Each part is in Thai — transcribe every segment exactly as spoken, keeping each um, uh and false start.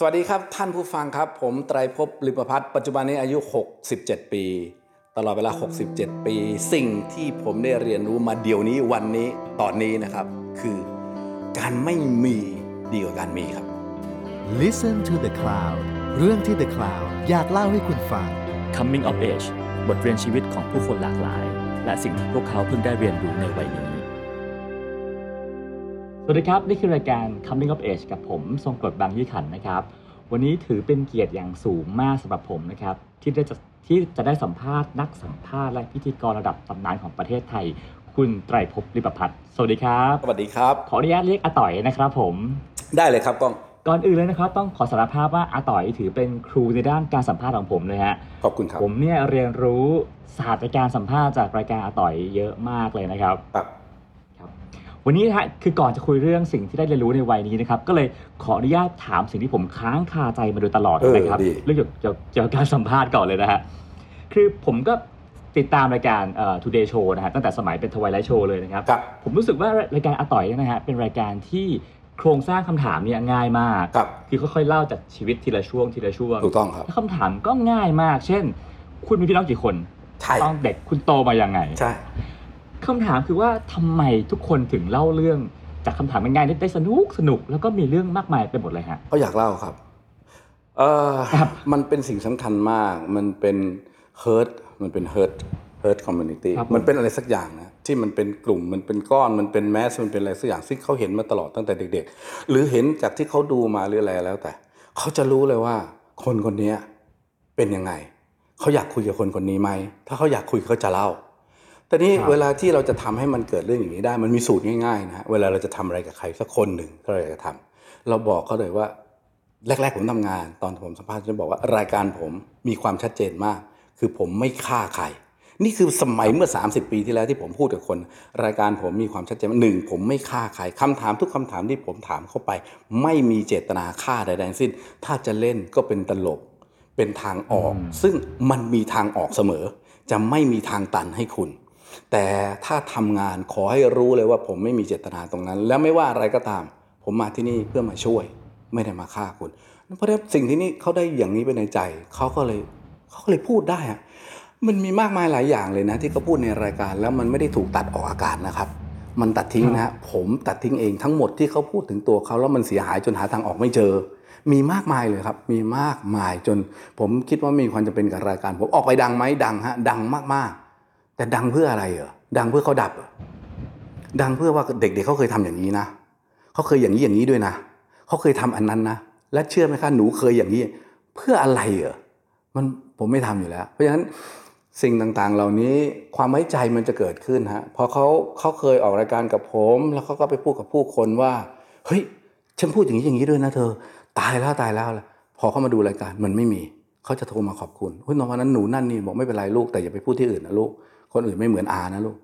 สวัสดีครับท่านผู้ฟังครับผมไตรภพลิปภัทรปัจจุบันนี้อายุหกสิบเจ็ดปีตลอดเวลาหกสิบเจ็ดปีสิ่งที่ผมได้เรียนรู้มาเดี๋ยวนี้วันนี้ตอนนี้นะครับคือการไม่มีดีกว่าการมีครับ Listen to the Cloud เรื่องที่ The Cloud อยากเล่าให้คุณฟัง Coming of Age บทเรียนชีวิตของผู้คนหลากหลายและสิ่งที่พวกเขาเพิ่งได้เรียนรู้ในวัยนี้สวัสดีครับนี่คือรายการ Coming of Age กับผมทรงกรดบางยี่ขันนะครับวันนี้ถือเป็นเกียรติอย่างสูงมากสำหรับผมนะครับที่ได้จะที่จะได้สัมภาษณ์นักสัมภาษณ์และพิธีกรระดับตำนานของประเทศไทยคุณไตรภพลิปภัทรสวัสดีครับสวัสดีครับขออนุญาตเรียกอาต่อยนะครับผมได้เลยครับก้องก่อนอื่นเลยนะครับต้องขอสารภาพว่าอาต่อยถือเป็นครูในด้านการสัมภาษณ์ของผมเลยฮะขอบคุณครับผมเนี่ยเรียนรู้ศาสตร์ในการสัมภาษณ์จากรายการอาต่อยเยอะมากเลยนะครับครับวันนี้ฮะคือก่อนจะคุยเรื่องสิ่งที่ได้เรียนรู้ในวัยนี้นะครับก็เลยขออนุญาตถามสิ่งที่ผมค้างคาใจมาโดยตลอดนะครับเรื่องเกี่ยวกับการสัมภาษณ์ก่อนเลยนะฮะคือผมก็ติดตามรายการเอ่อ Today Show นะฮะตั้งแต่สมัยเป็น Twilight Show เลยนะครับผมรู้สึกว่ารายการอาต่อยเนี่ยนะฮะเป็นรายการที่โครงสร้างคำถามเนี่ยง่ายมากคือค่อยๆเล่าจากชีวิตทีละช่วงทีละช่วงถูกต้องครับคำถามก็ง่ายมากเช่นคุณมีพี่น้องกี่คนตอนเด็กคุณโตมายังไงใช่คำถามคือว่าทำไมทุกคนถึงเล่าเรื่องจากคำถามง่ายๆได้สนุกสนุกแล้วก็มีเรื่องมากมายไปหมดเลยฮะเขาอยากเล่าครับเอ่อมันเป็นสิ่งสำคัญมากมันเป็นเฮิร์ตมันเป็นเฮิร์ตเฮิร์ตคอมมูนิตี้มันเป็นอะไรสักอย่างนะที่มันเป็นกลุ่มมันเป็นก้อนมันเป็นแมสมันเป็นอะไรสักอย่างซึ่งเขาเห็นมาตลอดตั้งแต่เด็กๆหรือเห็นจากที่เขาดูมาหรืออะไรแล้วแต่เขาจะรู้เลยว่าคนคนนี้เป็นยังไงเขาอยากคุยกับคนคนนี้ไหมถ้าเขาอยากคุยเขาจะเล่าแต่นี่เวลาที่เราจะทำให้มันเกิดเรื่องอย่างนี้ได้มันมีสูตรง่ายๆนะเวลาเราจะทำอะไรกับใครสักคนหนึ่งก็เลยจะทำเราบอกเขาเลยว่าแรกๆผมทำงานตอนผมสัมภาษณ์จะบอกว่ารายการผมมีความชัดเจนมากคือผมไม่ฆ่าใครนี่คือสมัยเมื่อสามสิบปีที่แล้วที่ผมพูดกับคนรายการผมมีความชัดเจนหนึ่งผมไม่ฆ่าใครคำถามทุกคำถามที่ผมถามเข้าไปไม่มีเจตนาฆ่าใดๆทั้งสิ้นถ้าจะเล่นก็เป็นตลกเป็นทางออกซึ่งมันมีทางออกเสมอจะไม่มีทางตันให้คุณแต่ถ้าทำงานขอให้รู้เลยว่าผมไม่มีเจตนาตรงนั้นแล้วไม่ว่าอะไรก็ตามผมมาที่นี่เพื่อมาช่วยไม่ได้มาฆ่าคุณเพราะฉะนั้นสิ่งที่นี่เขาได้อย่างนี้ไปในใจเขาก็เลยเขาก็เลยพูดได้อะมันมีมากมายหลายอย่างเลยนะที่เขาพูดในรายการแล้วมันไม่ได้ถูกตัดออกอากาศนะครับมันตัดทิ้งนะผมตัดทิ้งเองทั้งหมดที่เขาพูดถึงตัวเขาแล้วมันเสียหายจนหาทางออกไม่เจอมีมากมายเลยครับมีมากมายจนผมคิดว่ามีความจำเป็นกับรายการผมออกไปดังไหมดังฮะดังมากๆแต่ดังเพื่ออะไรเหรอดังเพื่อเขาดับดังเพื่อว่าเด็กๆ เ, เขาเคยทำอย่างนี้นะเขาเคยอย่างนี้อย่างนี้ด้วยนะเขาเคยทำอันนั้นนะและเชื่อไหมคะหนูเคยอย่างนี้เพื่ออะไรเหรอมันผมไม่ทำอยู่แล้วเพราะฉะนั้นสิ่งต่างๆเหล่านี้ความไว้ใจมันจะเกิดขึ้นฮะพอเขาเขาเคยออกรายการกับผมแล้วเขาก็ไปพูดกับผู้คนว่าเฮ้ยฉันพูดอย่างนี้อย่างนี้ด้วยนะเธอตายแล้วตายแล้วพอเขามาดูรายการมันไม่มีเขาจะโทรมาขอบคุณเฮ้ยน้องวันนั้นหนูนั่นนี่บอกไม่เป็นไรลูกแต่อย่าไปพูดที่อื่นนะลูกคนอื่นไม่เหมือนอานะลูก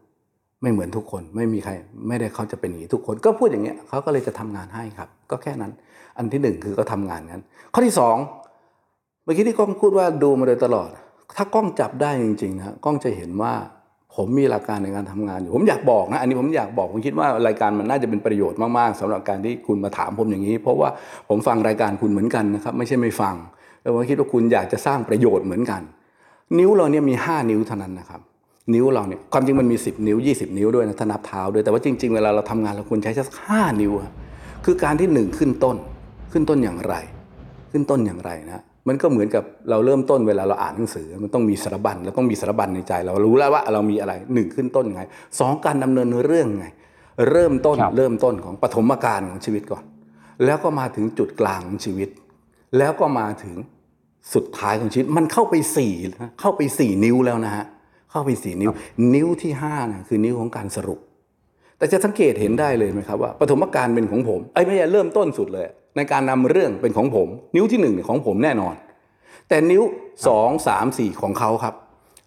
ไม่เหมือนทุกคนไม่มีใครไม่ได้เขาจะเป็นอย่างนี้ทุกคนก็พูดอย่างเงี้ยเขาก็เลยจะทำงานให้ครับก็แค่นั้นอันที่หนึ่งคือก็ทำงานนั้นข้อที่สองเมื่อกี้ที่ก้องพูดว่าดูมาโดยตลอดถ้าก้องจับได้จริงๆนะก้องจะเห็นว่าผมมีหลักการในการทำงานอยู่ผมอยากบอกนะอันนี้ผมอยากบอกผมคิดว่ารายการมันน่าจะเป็นประโยชน์มากๆสำหรับการที่คุณมาถามผมอย่างนี้เพราะว่าผมฟังรายการคุณเหมือนกันนะครับไม่ใช่ไม่ฟังแต่ผมคิดว่าคุณอยากจะสร้างประโยชน์เหมือนกันนิ้วเราเนี่ยมีห้านิ้วเท่านั้นนะครับนิ้วเราเนี่ยความจริงมันมีสิบนิ้วยี่สิบนิ้วด้วยนะถ้านับเท้าด้วยแต่ว่าจริงๆเวลาเราทำงานเราควรใช้แค่ห้านิ้วคือการที่หนึ่งขึ้นต้นขึ้นต้นอย่างไรขึ้นต้นอย่างไรนะมันก็เหมือนกับเราเริ่มต้นเวลาเราอ่านหนังสือมันต้องมีสารบัญแล้วต้องมีสารบัญในใจเรารู้แล้วว่าเรามีอะไรหนึ่งขึ้นต้นยังไงสองการดำเนินเรื่องไงเริ่มต้นเริ่มต้นของปฐมกาลของชีวิตก่อนแล้วก็มาถึงจุดกลางของชีวิตแล้วก็มาถึงสุดท้ายของชีวิตมันเข้าไปสี่นะเข้าไปสี่นิ้วแล้วนะฮะเข้าไปสี่นิ้วนิ้วที่ห้านะคือนิ้วของการสรุปแต่จะสังเกตเห็นได้เลยไหมครับว่าปฐมกาลเป็นของผมไอ้ไม่ใช่เริ่มต้นสุดเลยในการนำเรื่องเป็นของผมนิ้วที่หนึ่งเนี่ยของผมแน่นอนแต่นิ้วสอง สาม สี่ของเขาครับ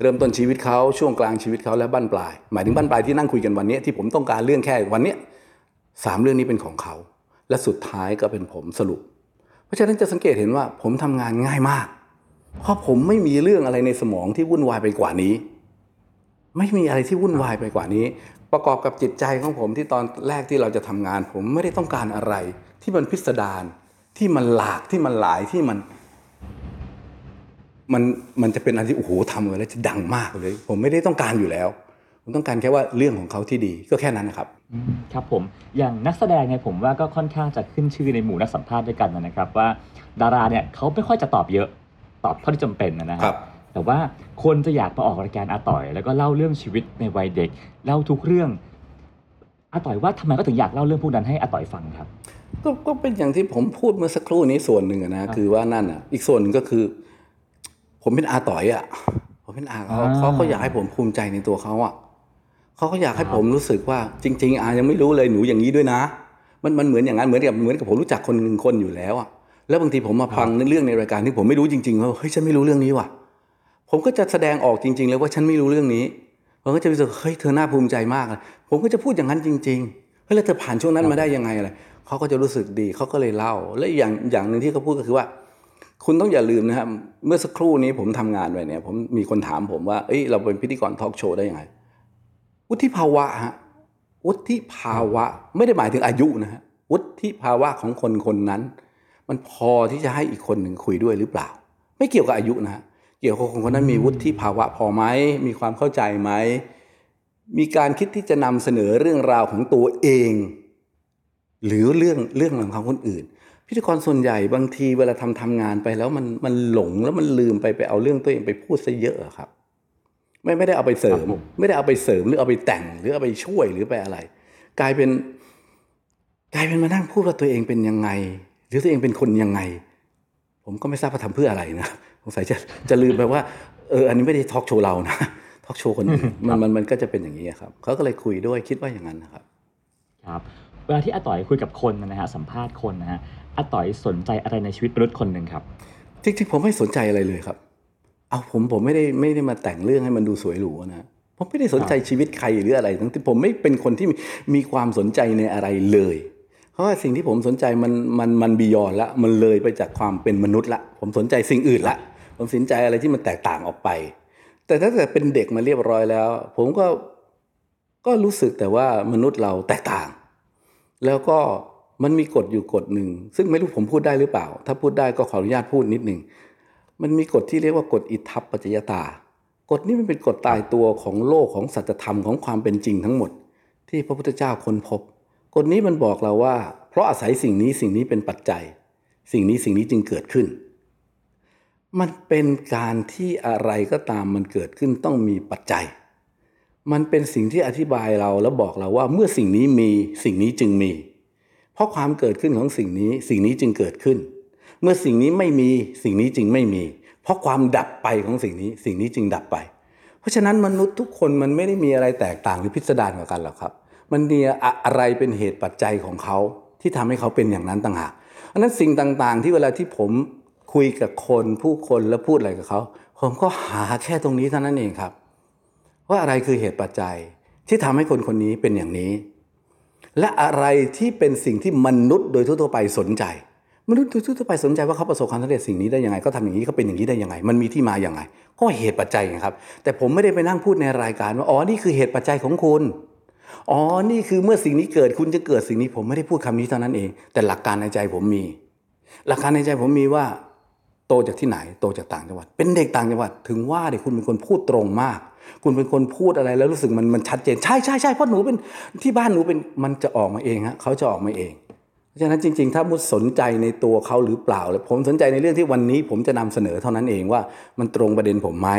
เริ่มต้นชีวิตเขาช่วงกลางชีวิตเขาและบั้นปลายหมายถึงบั้นปลายที่นั่งคุยกันวันนี้ที่ผมต้องการเรื่องแค่วันนี้สามเรื่องนี้เป็นของเขาและสุดท้ายก็เป็นผมสรุปเพราะฉะนั้นจะสังเกตเห็นว่าผมทำงานง่ายมากเพราะผมไม่มีเรื่องอะไรในสมองที่วุ่นวายไปกว่านี้ไม่มีอะไรที่วุ่นวายไปกว่านี้ประกอบกับจิตใจของผมที่ตอนแรกที่เราจะทำงานผมไม่ได้ต้องการอะไรที่มันพิสดาร ที่มันหลากที่มันหลายที่มันมันมันจะเป็นอะไรที่โอ้โหทำเลยแล้วจะดังมากเลยผมไม่ได้ต้องการอยู่แล้วผมต้องการแค่ว่าเรื่องของเขาที่ดีก็แค่นั้นนะครับครับผมอย่างนักแสดงเนี่ยผมว่าก็ค่อนข้างจะขึ้นชื่อในหมู่นักสัมภาษณ์ด้วยกันนะครับว่าดาราเนี่ยเขาไม่ค่อยจะตอบเยอะตอบเท่าที่จำเป็นนะครับแต่ว่าคนจะอยากมาออกรายการอาต่อยแล้วก็เล่าเรื่องชีวิตในวัยเด็กเล่าทุกเรื่องอาต่อยว่าทำไมก็ถึงอยากเล่าเรื่องพวกนั้นให้อาต่อยฟังครับก็ก็เป็นอย่างที่ผมพูดเมื่อสักครู่นี้ส่วนหนึ่งนะคือว่านั่นอ่ะอีกส่วนนึงก็คือผมเป็นอาต่อยอ่ะผมเป็นอาเขาเขาก็อยากให้ผมภูมิใจในตัวเขาอ่ะเขาก็อยากให้ผมรู้สึกว่าจริงๆอายังไม่รู้เลยหนูอย่างนี้ด้วยนะมันมันเหมือนอย่างนั้นเหมือนกับเหมือนกับผมรู้จักคนหนึ่งคนอยู่แล้วอ่ะแล้วบางทีผมมาฟังเรื่องในรายการที่ผมไม่รู้จริงๆว่าเฮ้ยฉันไม่รู้เรื่องนี้ว่ะผมก็จะแสดงออกจริงๆเลยว่าฉันไม่รู้เรื่องนี้ผมก็จะรู้สึกเฮ้ยเธอน่าภูมิใจมากเลยผมก็จะพูดอย่างนั้นจริงๆเฮ้ยแล้วเธอผ่านช่วงนั้นมาได้ยังไงอะไรเขาก็จะรู้สึกดีเขาก็เลยเล่าและอย่างอย่างนึงที่เขาพูดก็คือว่าคุณต้องอย่าลืมนะครับเมื่อสักครู่นี้ผมทำงานไปเนี่ยผมมีคนถามผมว่าเอ้ยเราเป็นพิธีกรทอล์กโชว์ได้ยังไงวุฒิภาวะฮะวุฒิภาวะไม่ได้หมายถึงอายุนะฮะวุฒิภาวะของคนคนนั้นมันพอที่จะให้อีกคนหนึ่งคุยด้วยหรือเปล่าไม่เกี่ยวกับอายุนะฮะเกี่ยวกับคนคนนั้นมีวุฒิภาวะพอไหมมีความเข้าใจไหมมีการคิดที่จะนำเสนอเรื่องราวของตัวเองหรือเรื่องเรื่องราวของคนอื่นพิธีกรส่วนใหญ่บางทีเวลาทำทำงานไปแล้วมันมันหลงแล้วมันลืมไปไปเอาเรื่องตัวเองไปพูดซะเยอะครับไม่ไม่ได้เอาไปเสริมไม่ได้เอาไปเสริมหรือเอาไปแต่งหรือเอาไปช่วยหรือไปอะไรกลายเป็นกลายเป็นมานั่งพูดว่าตัวเองเป็นยังไงหรือตัวเองเป็นคนยังไงผมก็ไม่ทราบว่าทำเพื่ออะไรนะสงสัยจะจะลืมไปว่าเอออันนี้ไม่ได้ทอล์กโชว์เรานะทอล์กโชว์คนอื่นมันมันมันก็จะเป็นอย่างนี้ครับเขาก็เลยคุยด้วยคิดว่าอย่างนั้นนะครับครับเวลาที่อาต่อยคุยกับคนนะฮะสัมภาษณ์คนนะฮะอาต่อยสนใจอะไรในชีวิตมนุษย์คนนึงครับจริงๆผมไม่สนใจอะไรเลยครับเอาผมผมไม่ได้ไม่ได้มาแต่งเรื่องให้มันดูสวยหรูนะผมไม่ได้สนใจชีวิตใครหรืออะไรทั้งที่ผมไม่เป็นคนที่มีความสนใจในอะไรเลยเพราะว่าสิ่งที่ผมสนใจมันมันมันบียอนละมันเลยไปจากความเป็นมนุษย์ละผมสนใจสิ่งอื่นละผมสนใจอะไรที่มันแตกต่างออกไปแต่ถ้าเกิดเป็นเด็กมาเรียบร้อยแล้วผมก็ก็รู้สึกแต่ว่ามนุษย์เราแตกต่างแล้วก็มันมีกฎอยู่กฎหนึ่งซึ่งไม่รู้ผมพูดได้หรือเปล่าถ้าพูดได้ก็ขออนุญาตพูดนิดนึงมันมีกฎที่เรียกว่ากฎอิทัปปัจจยตากฎนี้มันเป็นกฎตายตัวของโลกของสัจธรรมของความเป็นจริงทั้งหมดที่พระพุทธเจ้าค้นพบกฎนี้มันบอกเราว่าเพราะอาศัยสิ่งนี้สิ่งนี้เป็นปัจจัยสิ่งนี้สิ่งนี้จึงเกิดขึ้นมันเป็นการที่อะไรก็ตามมันเกิดขึ้นต้องมีปัจจัยมันเป็นสิ่งที่อธิบายเราและบอกเราว่าเมื่อสิ่งนี้มีสิ่งนี้จึงมีเพราะความเกิดขึ้นของสิ่งนี้สิ่งนี้จึงเกิดขึ้นเมื่อสิ่งนี้ไม่มีสิ่งนี้จึงไม่มีเพราะความดับไปของสิ่งนี้สิ่งนี้จึงดับไปเพราะฉะนั้นมนุษย์ทุกคนมันไม่ได้มีอะไรแตกต่างหรือพิสดารกว่ากันหรอกครับมันมีอะไรเป็นเหตุปัจจัยของเขาที่ทำให้เขาเป็นอย่างนั้นต่างหากเพราะนั้นสิ่งต่างๆที่เวลาที่ผมคุยกับคนผู้คนและพูดอะไรกับเขาผมก็หาแค่ตรงนี้เท่านั้นเองครับว่าอะไรคือเหตุปัจจัยที่ทำให้คนคนนี้เป็นอย่างนี้และอะไรที่เป็นสิ่งที่มนุษย์โดยทั่วๆไปสนใจมนุษย์ทั่วไปสนใจว่าเขาประสบความสำเร็จสิ่งนี้ได้ยังไงเขาทำอย่างนี้เขาเป็นอย่างนี้ได้ยังไงมันมีที่มาอย่างไรก็เหตุปัจจัยนะครับแต่ผมไม่ได้ไปนั่งพูดในรายการว่าอ๋อนี่คือเหตุปัจจัยของคุณอ๋อนี่คือเมื่อสิ่งนี้เกิดคุณจะเกิดสิ่งนี้ผมไม่ได้พูดคำนี้เท่านั้นเองแต่หลักการในใจผมมีหลักการในใจผมมีว่าโตจากที่ไหนโตจากต่างจังหวัดเป็นเด็กต่างจังหวัดถึงว่าเด็กคุณเป็นคนพูดตรงมากคุณเป็นคนพูดอะไรแล้วรู้สึกมันมันชัดเจนใช่ใช่ใช่เพราะหนูเป็นที่บ้านหนูเป็นมันจะออกมาเองฮะเขาจะออกมาเองฉะนั้นจริงๆถ้ามุดสนใจในตัวเขาหรือเปล่าเลยผมสนใจในเรื่องที่วันนี้ผมจะนำเสนอเท่านั้นเองว่ามันตรงประเด็นผมไหม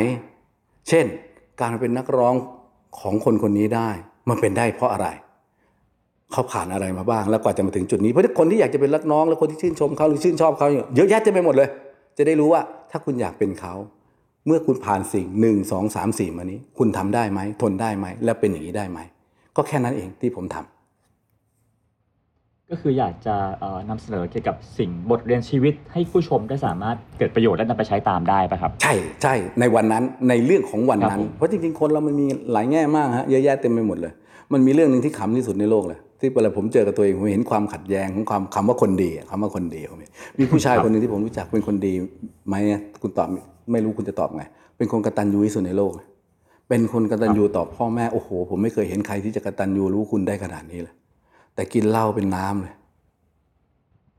เช่นการเป็นนักร้องของคนคนนี้ได้มันเป็นได้เพราะอะไรเขาผ่านอะไรมาบ้างแล้วกว่าจะมาถึงจุดนี้เพราะคนที่อยากจะเป็นนักร้องและคนที่ชื่นชมเขาหรือชื่นชอบเขาเยอะแยะจะไปหมดเลยจะได้รู้ว่าถ้าคุณอยากเป็นเขาเมื่อคุณผ่านสิ่งหนึ่งสองสามสี่มานี้คุณทำได้ไหมทนได้ไหมและเป็นอย่างนี้ได้ไหมก็แค่นั้นเองที่ผมทำก็คืออยากจะนำเสนอเกี่ยวกับสิ่งบทเรียนชีวิตให้ผู้ชมได้สามารถเกิดประโยชน์และนำไปใช้ตามได้ป่ะครับใช่ใช่ในวันนั้นในเรื่องของวันนั้นเพราะจริงๆคนเรามันมีหลายแง่มากฮะเยอะแยะเต็มไปหมดเลยมันมีเรื่องนึงที่ขำที่สุดในโลกเลยที่เวลาผมเจอกับตัวเองผมเห็นความขัดแย้งของความคำว่าคนดีคำว่าคนดีผมเห็นมีผู้ชายคนนึงที่ผมรู้จักเป็นคนดีไหมคุณตอบไม่รู้คุณจะตอบไงเป็นคนกตัญญูที่สุดในโลกเป็นคนกตัญญูต่อพ่อแม่โอ้โหผมไม่เคยเห็นใครที่จะกตัญญูรู้คุณได้ขนาดนี้เลยแต่กินเหล้าเป็นน้ำเลย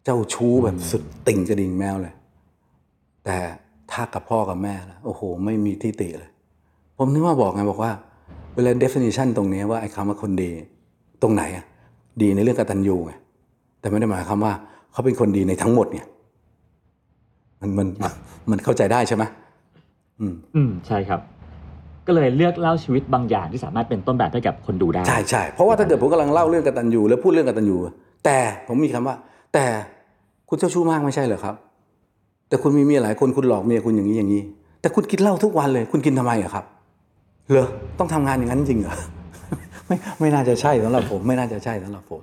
ใจ จ้าชู้แบบสุดติ่งกระดิ่งแมวเลยแต่ถ้ากับพ่อกับแม่แล้วโอ้โหไม่มีที่ติเลยผมนึกว่าบอกไงบอกว่าเวลา definition ตรงนี้ว่าไอ้คำว่าคนดีตรงไหนอ่ะดีในเรื่องกตัญญูไงแต่ไม่ได้หมายความว่าเขาเป็นคนดีในทั้งหมดเนี่ยมันมันมันเข้าใจได้ใช่ไหมอืมอืมใช่ครับก็เลยเลือกเล่าชีวิตบางอย่างที่สามารถเป็นต้นแบบให้กับคนดูได้ใช่ใช่เพราะว่าถ้าเกิดผมกำลังเล่าเรื่องกตัญญูแล้วพูดเรื่องกตัญญูแต่ผมมีคำว่าแต่คุณเจ้าชู้มากไม่ใช่เหรอครับแต่คุณมีเมียหลายคนคุณหลอกเมียคุณอย่างนี้อย่างนี้แต่คุณกินเหล้าทุกวันเลยคุณกินทำไมอะครับเหรอต้องทำงานอย่างนั้นจริงเหรอไม่ไม่น่าจะใช่สำหรับผมไม่น่าจะใช่สำหรับผม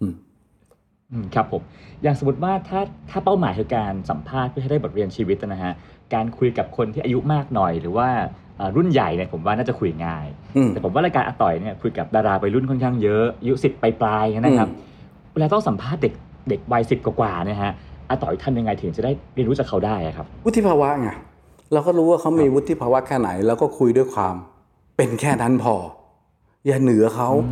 อืมอืมครับผมอย่างสมมติว่าถ้าถ้าเป้าหมายคือการสัมภาษณ์เพื่อให้ได้บทเรียนชีวิตนะฮะการคุยกับคนที่อายุมากหน่อยหรือว่ารุ่นใหญ่เนี่ยผมว่าน่าจะคุยง่ายแต่ผมว่ารายการอาต่อยเนี่ยคุยกับดาราวัยรุ่นค่อนข้างเยอะอายุสิบปลายๆนะครับเวลาต้องสัมภาษณ์เด็กเด็กวัยสิบกว่าๆนะฮะอาต่อยทำยังไงถึงจะได้เรียนรู้จากเขาได้ครับวุฒิภาวะไงเราก็รู้ว่าเขามีวุฒิภาวะแค่ไหนแล้วก็คุยด้วยความเป็นแค่นั้นพออย่าเหนือเขา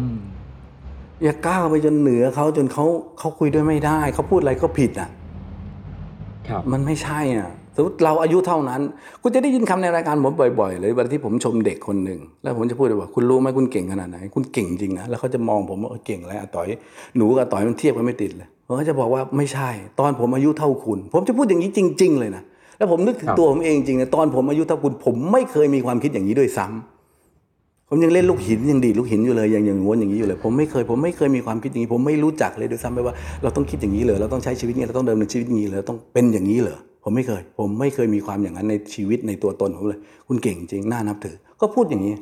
อย่าก้าวไปจนเหนือเขาจนเขาเขาคุยด้วยไม่ได้เขาพูดอะไรก็ผิดอ่ะมันไม่ใช่อ่ะสมมติเราอายุเท่านั้นคุณจะได้ยินคำในรายการผมบ่อยๆเลยเวลาที่ผมชมเด็กคนหนึ่งแล้วผมจะพูดว่าคุณรู้ไหมคุณเก่งขนาดไหนคุณเก่งจริงนะแล้วเขาจะมองผมว่าเก่งอะไรอาต่อยหนูกับอาต่อยมันเทียบกันไม่ติดเลยผมก็จะบอกว่าไม่ใช่ตอนผมอายุเท่าคุณผมจะพูดอย่างนี้จริงๆเลยนะแล้วผมนึกถึงตัวผมเองจริงนะตอนผมอายุเท่าคุณผมไม่เคยมีความคิดอย่างนี้ด้วยซ้ำผมยังเล่นลูกหินยังดีดลูกหินอยู่เลยยังยังวนอย่างนี้อยู่เลยผมไม่เคยผมไม่เคยมีความคิดอย่างนี้ผมไม่รู้จักเลยด้วยซ้ำไปว่าเราต้องคิดอย่างนี้เหรอเราต้องใช้ชีวิตอย่างนี้เราต้องดำเนินชีวิตอย่างนี้เหรอต้องเป็นอย่างนี้เหรอผมไม่เคยผมไม่เคยมีความอย่างนั้นในชีวิตในตัวตนผมเลยคุณเก่งจริงน่านับถือก็พูดอย่างนี้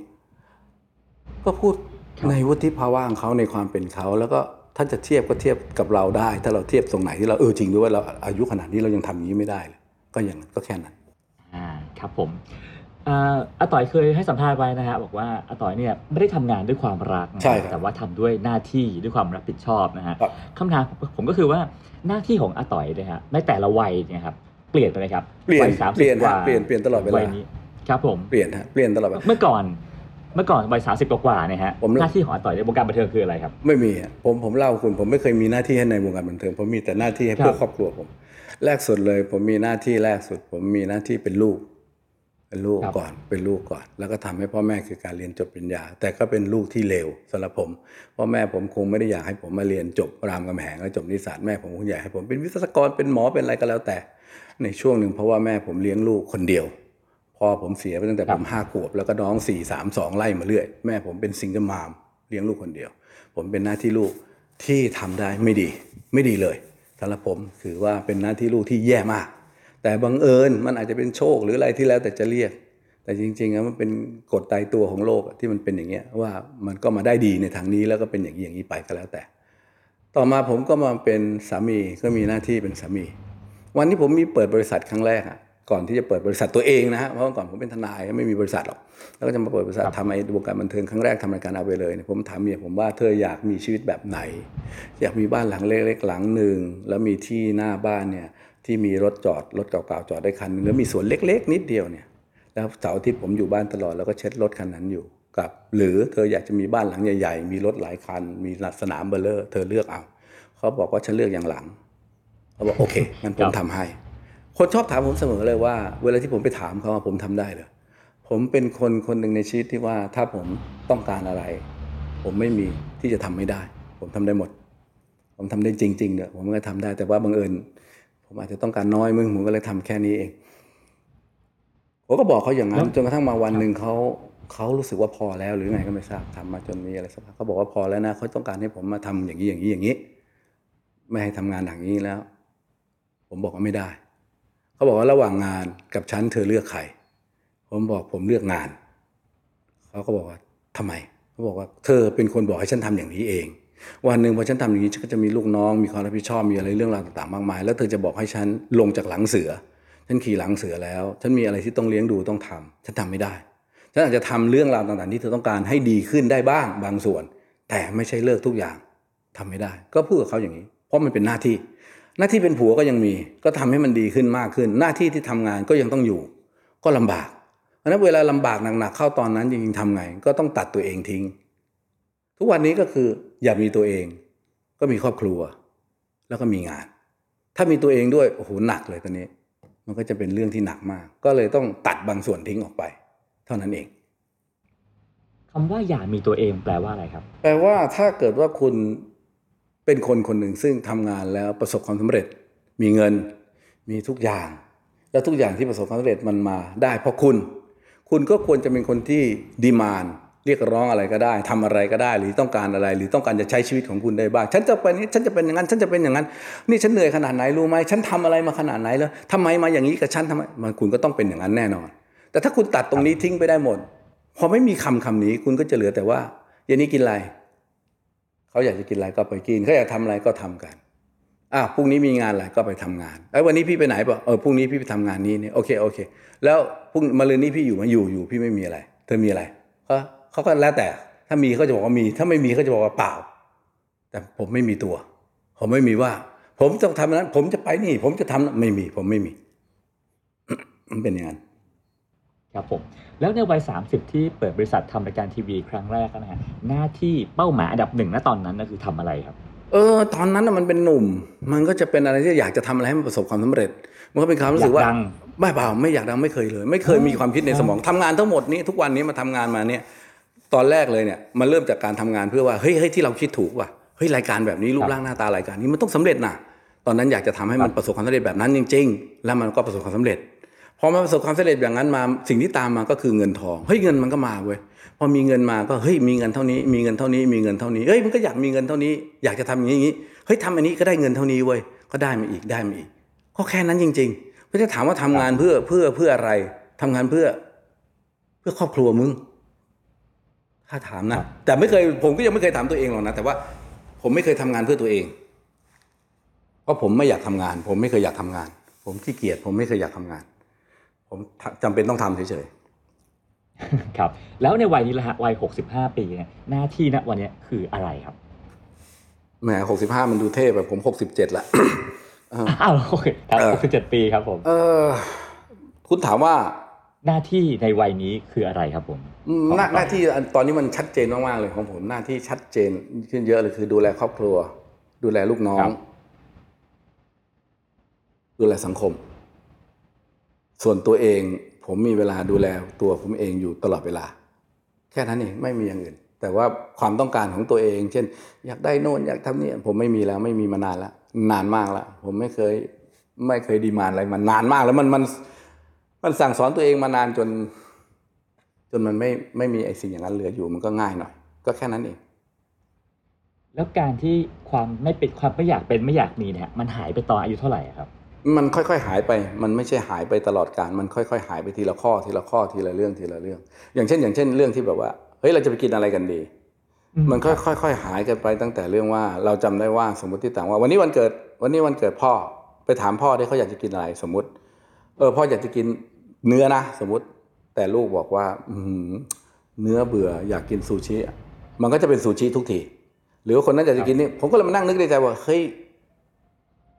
ก็พูดในวุฒิภาวะของเขาในความเป็นเขาแล้วก็ถ้าจะเทียบก็เทียบกับเราได้ถ้าเราเทียบตรงไหนที่เราเออจริงด้วยว่าเราอายุขนาดนี้เรายังทำอย่างนี้ไม่ได้เลยก็อย่างนั้นก็แค่นั้นอ่าครับผมอาต่อยเคยให้สัมภาษณ์ไว้นะฮะบอกว่าอาต่อยเนี่ยไม่ได้ทำงานด้วยความรักแต่ว่าทำด้วยหน้าที่ด้วยความรับผิดชอบนะฮะคำถามผมก็คือว่าหน้าที่ของอาต่อยเลยฮะในแต่ละวัยเนี่ยครับเปลี่ยนไปไหมครับเปลี่ยนสามสิบกว่าเปลี่ยนเปลี่ยนตลอดเวลาครับผมเปลี่ยนฮะเปลี่ยนตลอดเมื่อก่อนเมื่อก่อนวัยสามสิบกว่าเนี่ยฮะหน้าที่ของอาต่อยในวงการบันเทิงคืออะไรครับไม่มีผมผมเล่าคุณผมไม่เคยมีหน้าที่ให้ในวงการบันเทิงผมมีแต่หน้าที่ให้เพื่อครอบครัวผมแรกสุดเลยผมมีหน้าที่แรกสุดผมมีหน้าที่เป็นลูกเป็นลูกก่อนเป็นลูกก่อนแล้วก็ทำให้พ่อแม่คือการเรียนจบปริญญาแต่ก็เป็นลูกที่เลวสำหรับผมพ่อแม่ผมคงไม่ได้อยากให้ผมมาเรียนจบรามคำแหงแล้วจบนิสสันแม่ผมคงอยากให้ผมเป็นวิศวกรเป็นหมอเป็นอะไรก็แล้วแต่ในช่วงหนึ่งเพราะว่าแม่ผมเลี้ยงลูกคนเดียวพ่อผมเสียไปตั้งแต่ผมห้าขวบแล้วก็น้องสี่สามสองไล่มาเรื่อยแม่ผมเป็นซิงเกิลมัมเลี้ยงลูกคนเดียวผมเป็นหน้าที่ลูกที่ทำได้ไม่ดีไม่ดีเลยสำหรับผมคือว่าเป็นหน้าที่ลูกที่แย่มากแต่บังเอิญมันอาจจะเป็นโชคหรืออะไรที่แล้วแต่จะเรียกแต่จริงๆแล้วมันเป็นกฎตายตัวของโลกที่มันเป็นอย่างเงี้ยว่ามันก็มาได้ดีในทางนี้แล้วก็เป็นอย่างนี้อย่างนี้ไปก็แล้วแต่ต่อมาผมก็มาเป็นสามีก็มีหน้าที่เป็นสามีวันที่ผมมีเปิดบริษัทครั้งแรกอ่ะก่อนที่จะเปิดบริษัทตัวเองนะฮะเพราะก่อนผมเป็นทนายไม่มีบริษัทหรอกแล้วก็จะมาเปิดบริษัททำในวงการบันเทิงครั้งแรกทำรายการเอาไปเลยเนี่ยผมถามเมียผมว่าเธออยากมีชีวิตแบบไหนอยากมีบ้านหลังเล็กๆหลังนึงแล้วมีที่หน้าบ้านเนี่ยที่มีรถจอดรถเก่าๆจอดได้คันนึงแล้วมีสวนเล็กๆนิดเดียวเนี่ยแล้วเสาร์อาทิตย์ผมอยู่บ้านตลอดแล้วก็เช็ดรถคันนั้นอยู่กับหรือเธออยากจะมีบ้านหลังใหญ่ๆมีรถหลายคันมีสนามเบลเลอร์เธอเลือกเอาเขาบอกว่าฉันเลือกอย่างหลังเขาบอกโอเคงั้นผมทำให้คนชอบถามผมเสมอเลยว่าเวลาที่ผมไปถามเขาว่าผมทำได้เหรอผมเป็นคนคนหนึ่งในชีวิตที่ว่าถ้าผมต้องการอะไรผมไม่มีที่จะทำไม่ได้ผมทำได้หมดผมทำได้จริงๆเนี่ยผมก็ทำได้แต่ว่าบังเอิญผมอาจจะต้องการน้อยมึงผมก็เลยทำแค่นี้เองผมก็บอกเขาอย่างนั้นจนกระทั่งมาวันหนึ่งเขาเขารู้สึกว่าพอแล้วหรือไงก็ไม่ทราบทำมาจนมีอะไรสักพักเขาบอกว่าพอแล้วนะเขาต้องการให้ผมมาทำอย่างนี้อย่างนี้อย่างนี้ไม่ให้ทำงานอย่างนี้แล้วผมบอกว่าไม่ได้เขาบอกว่าระหว่างงานกับฉันเธอเลือกใครผมบอกผมเลือกงานเขาก็บอกว่าทำไมเขาบอกว่าเธอเป็นคนบอกให้ฉันทำอย่างนี้เองวันหนึ่งพอฉันทำอย่างนี้ฉันก็จะมีลูกน้องมีความรับผิดชอบมีอะไรเรื่องราวต่างๆมากมายแล้วเธอจะบอกให้ฉันลงจากหลังเสือฉันขี่หลังเสือแล้วฉันมีอะไรที่ต้องเลี้ยงดูต้องทำฉันทำไม่ได้ฉันอาจจะทำเรื่องราวต่างๆที่เธอต้องการให้ดีขึ้นได้บ้างบางส่วนแต่ไม่ใช่เลิกทุกอย่างทำไม่ได้ก็พูดกับเขาอย่างนี้เพราะมันเป็นหน้าที่หน้าที่เป็นผัวก็ยังมีก็ทำให้มันดีขึ้นมากขึ้นหน้าที่ที่ทำงานก็ยังต้องอยู่ก็ลำบากเพราะนั้นเวลาลำบากหนักๆเข้าตอนนั้นจริงๆทำไงก็ต้องตัดตัวเองทิ้งทุกวันนี้ก็คืออย่ามีตัวเองก็มีครอบครัวแล้วก็มีงาน ถ้ามีตัวเองด้วยโอ้โหหนักเลยตอนนี้มันก็จะเป็นเรื่องที่หนักมากก็เลยต้องตัดบางส่วนทิ้งออกไปเท่านั้นเองคำว่าอย่ามีตัวเองแปลว่าอะไรครับแปลว่าถ้าเกิดว่าคุณเป็นคนคนหนึ่งซึ่งทำงานแล้วประสบความสำเร็จมีเงินมีทุกอย่างและทุกอย่างที่ประสบความสำเร็จมันมาได้เพราะคุณคุณก็ควรจะเป็นคนที่ดีมานด์เรียกร้องอะไรก็ได้ทำอะไรก็ได้หรือต้องการอะไรหรือต้องการจะใช้ชีวิตของคุณได้บ้างฉันจะเป็นฉันจะเป็นอย่างนั้นฉันจะเป็นอย่างนั้นนี่ฉันเหนื่อยขนาดไหนรู้ไหมฉันทำอะไรมาขนาดไหนแล้วทำไมมาอย่างนี้กับฉันทำไมมันคุณก็ต้องเป็นอย่างนั้นแน่นอนแต่ถ้าคุณตัดตรงนี้ทิ้งไปได้หมดพอไม่มีคำคำนี้คุณก็จะเหลือแต่ว่าเย็นนี้กินอะไรเขาอยากจะกินอะไรก็ไปกินเขาอยากทำอะไรก็ทำกันอ่ะพรุ่งนี้มีงานอะไรก็ไปทำงานไอ้วันนี้พี่ไปไหนป่ะเออพรุ่งนี้พี่ไปทำงานนี้เนี่ยโอเคโอเคแล้วพรุ่งมะรืนนี้พี่อยู่มาอยู่อยู่พี่ไม่มีอะไรเธอมีอะไรก็เขาก็แล้วแต่ถ้ามีเขาจะบอกว่ามีถ้าไม่มีเขาจะบอกว่าเปล่าแต่ผมไม่มีตัวผมไม่มีว่าผมต้องทำนั้นผมจะไปนี่ผมจะทำไม่มีผมไม่มี มันเป็นอย่างนั้นครับผมแล้วในวัยสามสิบที่เปิดบริษัททำรายการทีวีครั้งแรกนะฮะหน้าที่เป้าหมายอันดับหนึ่งณตอนนั้นก็คือทำอะไรครับเออตอนนั้นมันเป็นหนุ่มมันก็จะเป็นอะไรที่อยากจะทำอะไรให้มันประสบความสำเร็จมันก็เป็นความรู้สึกว่าไม่เปล่าไม่อยากดังไม่เคยเลยไม่เคยมีความคิดในสมองทำงานทั้งหมดนี้ทุกวันนี้มาทำงานมาเนี่ยตอนแรกเลยเนี่ยมันเริ่มจากการทำงานเพื่อว่าเฮ้ยที่เราคิดถูกว่ะเฮ้ยรายการแบบนี้รูปร่างหน้าตารายการนี้มันต้องสำเร็จนะตอนนั้นอยากจะทำให้มันประสบความสำเร็จแบบนั้นจริงๆแล้วมันก็ประสบความสำเร็จพอมาประสบความสำเร็จอย่างนั้นมาสิ่งที่ตามมาก็คือเงินทองเฮ้ยเงินมันก็มาเว้ยพอมีเงินมาก็เฮ้ยมีเงินเท่านี้มีเงินเท่านี้มีเงินเท่านี้เฮ้ยมันก็อยากมีเงินเท่านี้อยากจะทำอย่างนี้อย่างนี้เฮ้ยทำอันนี้ก็ได้เงินเท่านี้เว้ยก็ได้มาอีกได้มาอีกก็แค่นั้นจริงๆไม่ได้ถามว่าทำงานเพื่อเพื่อเพื่ออะไรทำงานเพื่อเพื่อครอบครัวมึงถ้าถามนะแต่ไม่เคยผมก็ยังไม่เคยถามตัวเองหรอกนะแต่ว่าผมไม่เคยทำงานเพื่อตัวเองเพราะผมไม่อยากทำงานผมไม่เคยอยากทำงานผมขี้เกียจผมไม่เคยอยากทำงานผมจำเป็นต้องทำเฉยๆครับแล้วในวัยนี้ละฮะวัยหกสิบห้าปีเนี่ยหน้าที่ณวันนี้คืออะไรครับแหมหกสิบห้ามันดูเท่แบบผมหกสิบเจ็ดละ อ้าวโอเคหกสิบเจ็ดปีครับผมเออคุณถามว่าหน้าที่ในวัยนี้คืออะไรครับผมหน้าหน้าที่ตอนนี้มันชัดเจนมากๆเลยของผมหน้าที่ชัดเจนขึ้นเยอะเลยคือดูแลครอบครัวดูแลลูกน้องดูแลสังคมส่วนตัวเองผมมีเวลาดูแลตัวผมเองอยู่ตลอดเวลาแค่นั้นเองไม่มีอย่างอื่นแต่ว่าความต้องการของตัวเองเช่นอยากได้โน่นอยากทำนี่ผมไม่มีแล้วไม่มีมานานแล้วนานมากแล้วผมไม่เคยไม่เคยดีมานด์อะไรมานานมากแล้วมันมันมันสั่งสอนตัวเองมานานจนจนมันไม่ไม่มีไอ้สิ่งอย่างนั้นเหลืออยู่มันก็ง่ายหน่อยก็แค่นั้นเองแล้วการที่ความไม่เป็นความไม่อยากเป็นไม่อยากมีเนี่ยมันหายไปตอนอายุเท่าไหร่ครับมันค่อยๆหายไปมันไม่ใช่หายไปตลอดกาลมันค่อยๆหายไปทีละข้อทีละข้อทีละเรื่องทีละเรื่องอย่างเช่นอย่างเช่นเรื่องที่แบบว่าเฮ้ยเราจะไปกินอะไรกันดีมันค่อยๆหายกันไปตั้งแต่เรื่องว่าเราจำได้ว่าสมมติที่ต่างว่าวันนี้วันเกิดวันนี้วันเกิดพ่อไปถามพ่อที่เขาอยากจะกินอะไรสมมติเออพ่ออยากจะกินเนื้อนะสมมติแต่ลูกบอกว่าเนื้อเบื่ออยากกินซูชิมันก็จะเป็นซูชิทุกทีหรือว่าคนนั้นอยากจะกินนี่ผมก็เลยมานั่งนึกในใจว่าเฮ้ย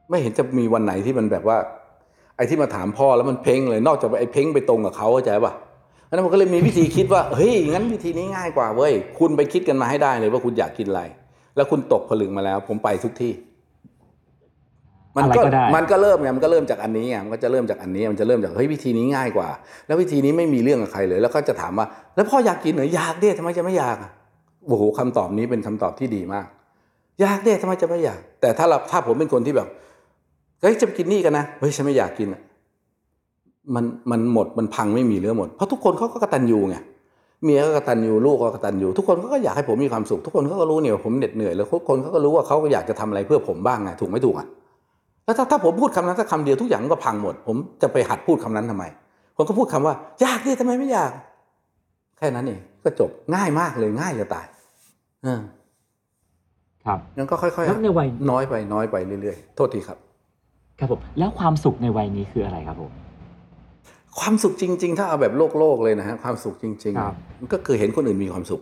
ไม่เห็นจะมีวันไหนที่มันแบบว่าไอ้ที่มาถามพ่อแล้วมันเพ้งเลยนอกจากไอ้เพ้งไปตรงกับเขาเข้าใจป่ะงั้นผมก็เลยมีวิธีคิดว่าเฮ้ยงั้นวิธีนี้ง่ายกว่าเว้ยคุณไปคิดกันมาให้ได้เลยว่าคุณอยากกินอะไรแล้วคุณตกผลึกมาแล้วผมไปทุกที่มันก็มันก็เริ่มไงมันก็เริ่มจากอันนี้ไงมันก็จะเริ่มจากอันนี้มันจะเริ่มจากเฮ้ยวิธีนี้ง่ายกว่าแล้ววิธีนี้ไม่มีเรื่องกับใครเลยแล้วก็จะถามว่าแล้วพ่ออยากกินเหรออยากดิทำไมจะไม่อยากโอ้โหคำตอบนี้เป็นคำตอบที่ดีมากอยากดิทำไมจะไม่อยากแต่ถ้าเราถ้าผมเป็นคนที่แบบเฮ้ยจะไปกินนี่กันนะเฮ้ยฉันไม่อยากกินอ่ะมันมันหมดมันพังไม่มีเหลือหมดเพราะทุกคนเขาก็กตัญญูไงเมียก็กตัญญูลูกก็กตัญญูทุกคนเขาก็อยากให้ผมมีความสุขทุกคนเขาก็รู้เนี่ยผมเหน็ดเหนื่อยแล้วทุกคนเขาก็รู้ว่าเขาก็อยากจะทำอะไรเพื่อผมบ้างไงถูกไม่ถูกอ่ะแล้วถ้าถ้าผมพูดคำนั้นสักคำเดียวทุกอย่างก็พังหมดผมจะไปหัดพูดคำนั้นทำไมผมก็พูดคำว่ายากดิทำไมไม่อยากแค่นั้นเองก็จบง่ายมากเลยง่ายจะตายอ่าครับนั่นก็ค่อยๆน้อยไปน้อยไปเรื่อยๆโทษทีครับครับผมแล้วความสุขในวัยนี้คืออะไรครับผมความสุขจริงๆถ้าเอาแบบโลกโลกเลยนะฮะความสุขจริงๆมันก็คือเห็นคนอื่นมีความสุข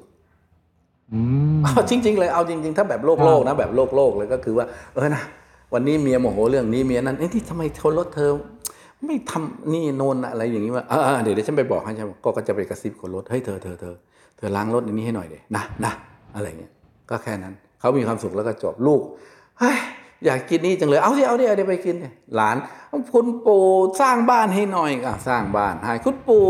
อืมเอาจริงๆเลยเอาจริงๆถ้าแบบโลกโลกนะแบบโลกโลกเลยก็คือว่าเออนะวันนี้เมียโมโหเรื่องนี้เมียนั้นเอ๊ะที่ทำไมเธอรถเธอไม่ทำนี่โน่นอะไรอย่างนี้ว่าเออเดี๋ยวเดี๋ยวฉันไปบอกให้ฉันก็จะไปกระซิบคนรถเฮ้ยเธอเธอเธอเธอล้างรถอันนี้ให้หน่อยเดี๋ยวนะนะอะไรเงี้ยก็แค่นั้นเขามีความสุขแล้วก็จบลูกเฮ้ย อยากกินนี่จังเลยเอาสิเอาดิเอาดิไปกินหลานคุณปู่สร้างบ้านให้หน่อยอ่ะสร้างบ้านให้คุณปู่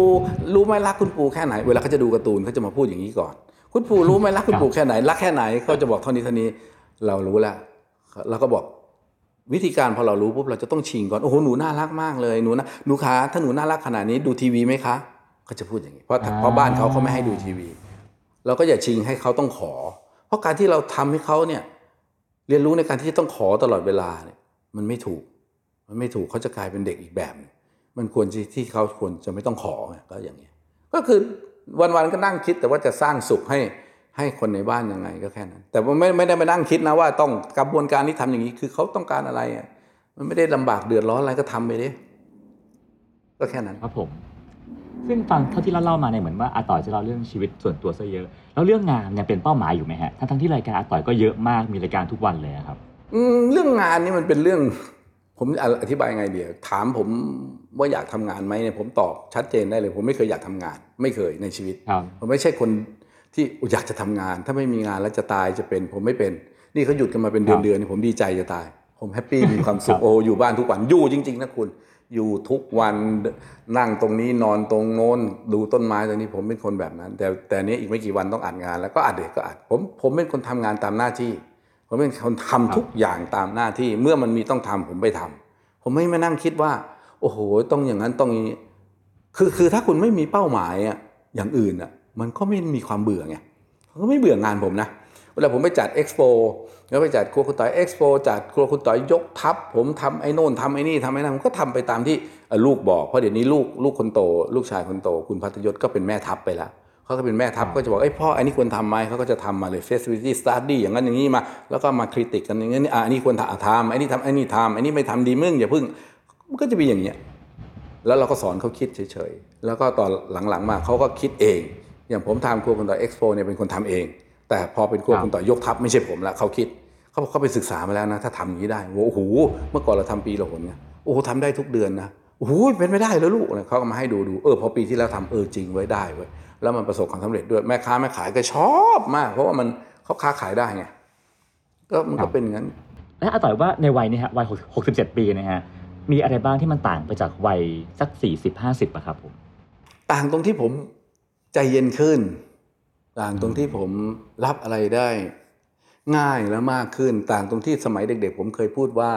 รู้ไหมรักคุณปู่แค่ไหนเวลาเขาจะดูการ์ตูนเขาจะมาพูดอย่างนี้ก่อนคุณปู่รู้ไหมรักคุณปู่แค่ไหนรักแค่ไหนเขาจะบอกเท่านี้เท่านี้เรารู้แล้วเราก็บอกวิธีการพอเรารู้ปุ๊บเราจะต้องชิงก่อนโอ้โหหนูน่ารักมากเลยหนูนะหนูคะถ้าหนูน่ารักขนาดนี้ดูทีวีไหมคะเขาจะพูดอย่างนี้เพราะเพราะบ้านเขาเขาไม่ให้ดูทีวีเราก็อย่าชิงให้เขาต้องขอเพราะการที่เราทำให้เขาเนี่ยเรียนรู้ในการที่ต้องขอตลอดเวลาเนี่ยมันไม่ถูกมันไม่ถูกเขาจะกลายเป็นเด็กอีกแบบมันควรที่เขาควรจะไม่ต้องขอก็อย่างเงี้ยก็คือวันๆก็นั่งคิดแต่ว่าจะสร้างสุขให้ให้คนในบ้านยังไงก็แค่นั้นแต่ว่าไม่ไม่ได้ไปนั่งคิดนะว่าต้องกระบวนการที่ทำอย่างนี้คือเขาต้องการอะไรอ่ะมันไม่ได้ลำบากเดือดร้อนอะไรก็ทำไปดิก็แค่นั้นครับผมซึ่งฟังเท่าที่เล่ามาเนี่ยเหมือนว่าอาต่อยจะเล่าเรื่องชีวิตส่วนตัวซะเยอะแล้วเรื่องงานเนี่ยเป็นเป้าหมายอยู่ไหมฮะทั้งๆที่รายการอาต่อยก็เยอะมากมีรายการทุกวันเลยครับเรื่องงานนี่มันเป็นเรื่องผมอธิบายไงเดี๋ยวถามผมว่าอยากทำงานไหมเนี่ยผมตอบชัดเจนได้เลยผมไม่เคยอยากทำงานไม่เคยในชีวิตผมไม่ใช่คนที่อยากจะทำงานถ้าไม่มีงานแล้วจะตายจะเป็นผมไม่เป็นนี่เขาหยุดกันมาเป็นเดือนเดือนนี่ผมดีใจจะตายผมแฮปปี้มีความสุขโอ้อยู่บ้านทุกวันอยู่จริงๆนะคุณอยู่ทุกวันนั่งตรงนี้นอนตรงโน้นดูต้นไม้ตรงนี้ผมเป็นคนแบบนั้นแต่แต่นี้อีกไม่กี่วันต้องอัดงานแล้วก็อัดเด็กก็อัดผมผมเป็นคนทำงานตามหน้าที่ผมเป็นคนทำทุกอย่างตามหน้าที่เมื่อมันมีต้องทำผมไปทำผมไม่มานั่งคิดว่าโอ้โหต้องอย่างนั้นต้องนี้คือคือถ้าคุณไม่มีเป้าหมายอ่ะอย่างอื่นอ่ะมันก็ไม่มีความเบื่อไงผมก็ไม่เบื่องานผมนะเวลาผมไปจัด Expo แล้วไปจัดครัวคุณต่อย Expo จัดครัวคุณต่อยยกทัพผมทำไอ้โน่นทำไอ้นี่ทำไอ้นั่นผมก็ทำไปตามที่ลูกบอกเพราะเดี๋ยวนี้ลูกลูกคนโตลูกชายคนโตคุณพัทยศก็เป็นแม่ทัพไปแล้วเขาก็เป็นแม่ทัพก็จะบอกไอ้พ่ออันนี้ควรทำไหมเขาก็จะทำมาเลย feasibility study อย่างนั้นอย่างนี้มาแล้วก็มาคริติกกันอย่างนี้อ่ะอันนี้ควรทำไอ้นี่ทำไอ้นี่ทำไอ้นี่ไม่ทำดีมึงอย่าพึ่งมันก็จะเป็นอย่างเงี้ยแล้วเราก็สอนเขาคิดเฉยๆแล้วก็ตอนหลังๆมาเขาก็คิดเองอย่างผมทำครัวคุณต่อย Expo เนี่ยเป็นคนทำเองแต่พอเป็นครัวคุณต่อยยกทัพไม่ใช่ผมละเขาคิดเขาเขาไปศึกษามาแล้วนะถ้าทำอย่างนี้ได้โอ้โหเมื่อก่อนเราทำปีละหนเนี่ยโอ้โหทำได้ทุกเดือนนะโอ้โหเป็นไม่ได้แล้วลูกเนี่ยเขาก็มาให้ดูดูเออพอปีที่แล้วทำเออจริงไว้ได้เว้ยแล้วมันประสบความสำเร็จด้วยแม่ค้าแม่ขายก็ชอบมากเพราะว่ามันเขาค้าขายได้ไงก็มันก็เป็นงั้นแล้วอาต่อยว่าในวัยนี้ฮะวัยหกสิบเจ็ดปีนะฮะมีอะไรบ้างที่มันต่างไปจากวัยสักสี่สิบห้าสิบอะครับผมต่างตรงที่ผมใจเย็นขึ้นต่างตรงที่ผมรับอะไรได้ง่ายและมากขึ้นต่างตรงที่สมัยเด็กๆผมเคยพูดว่า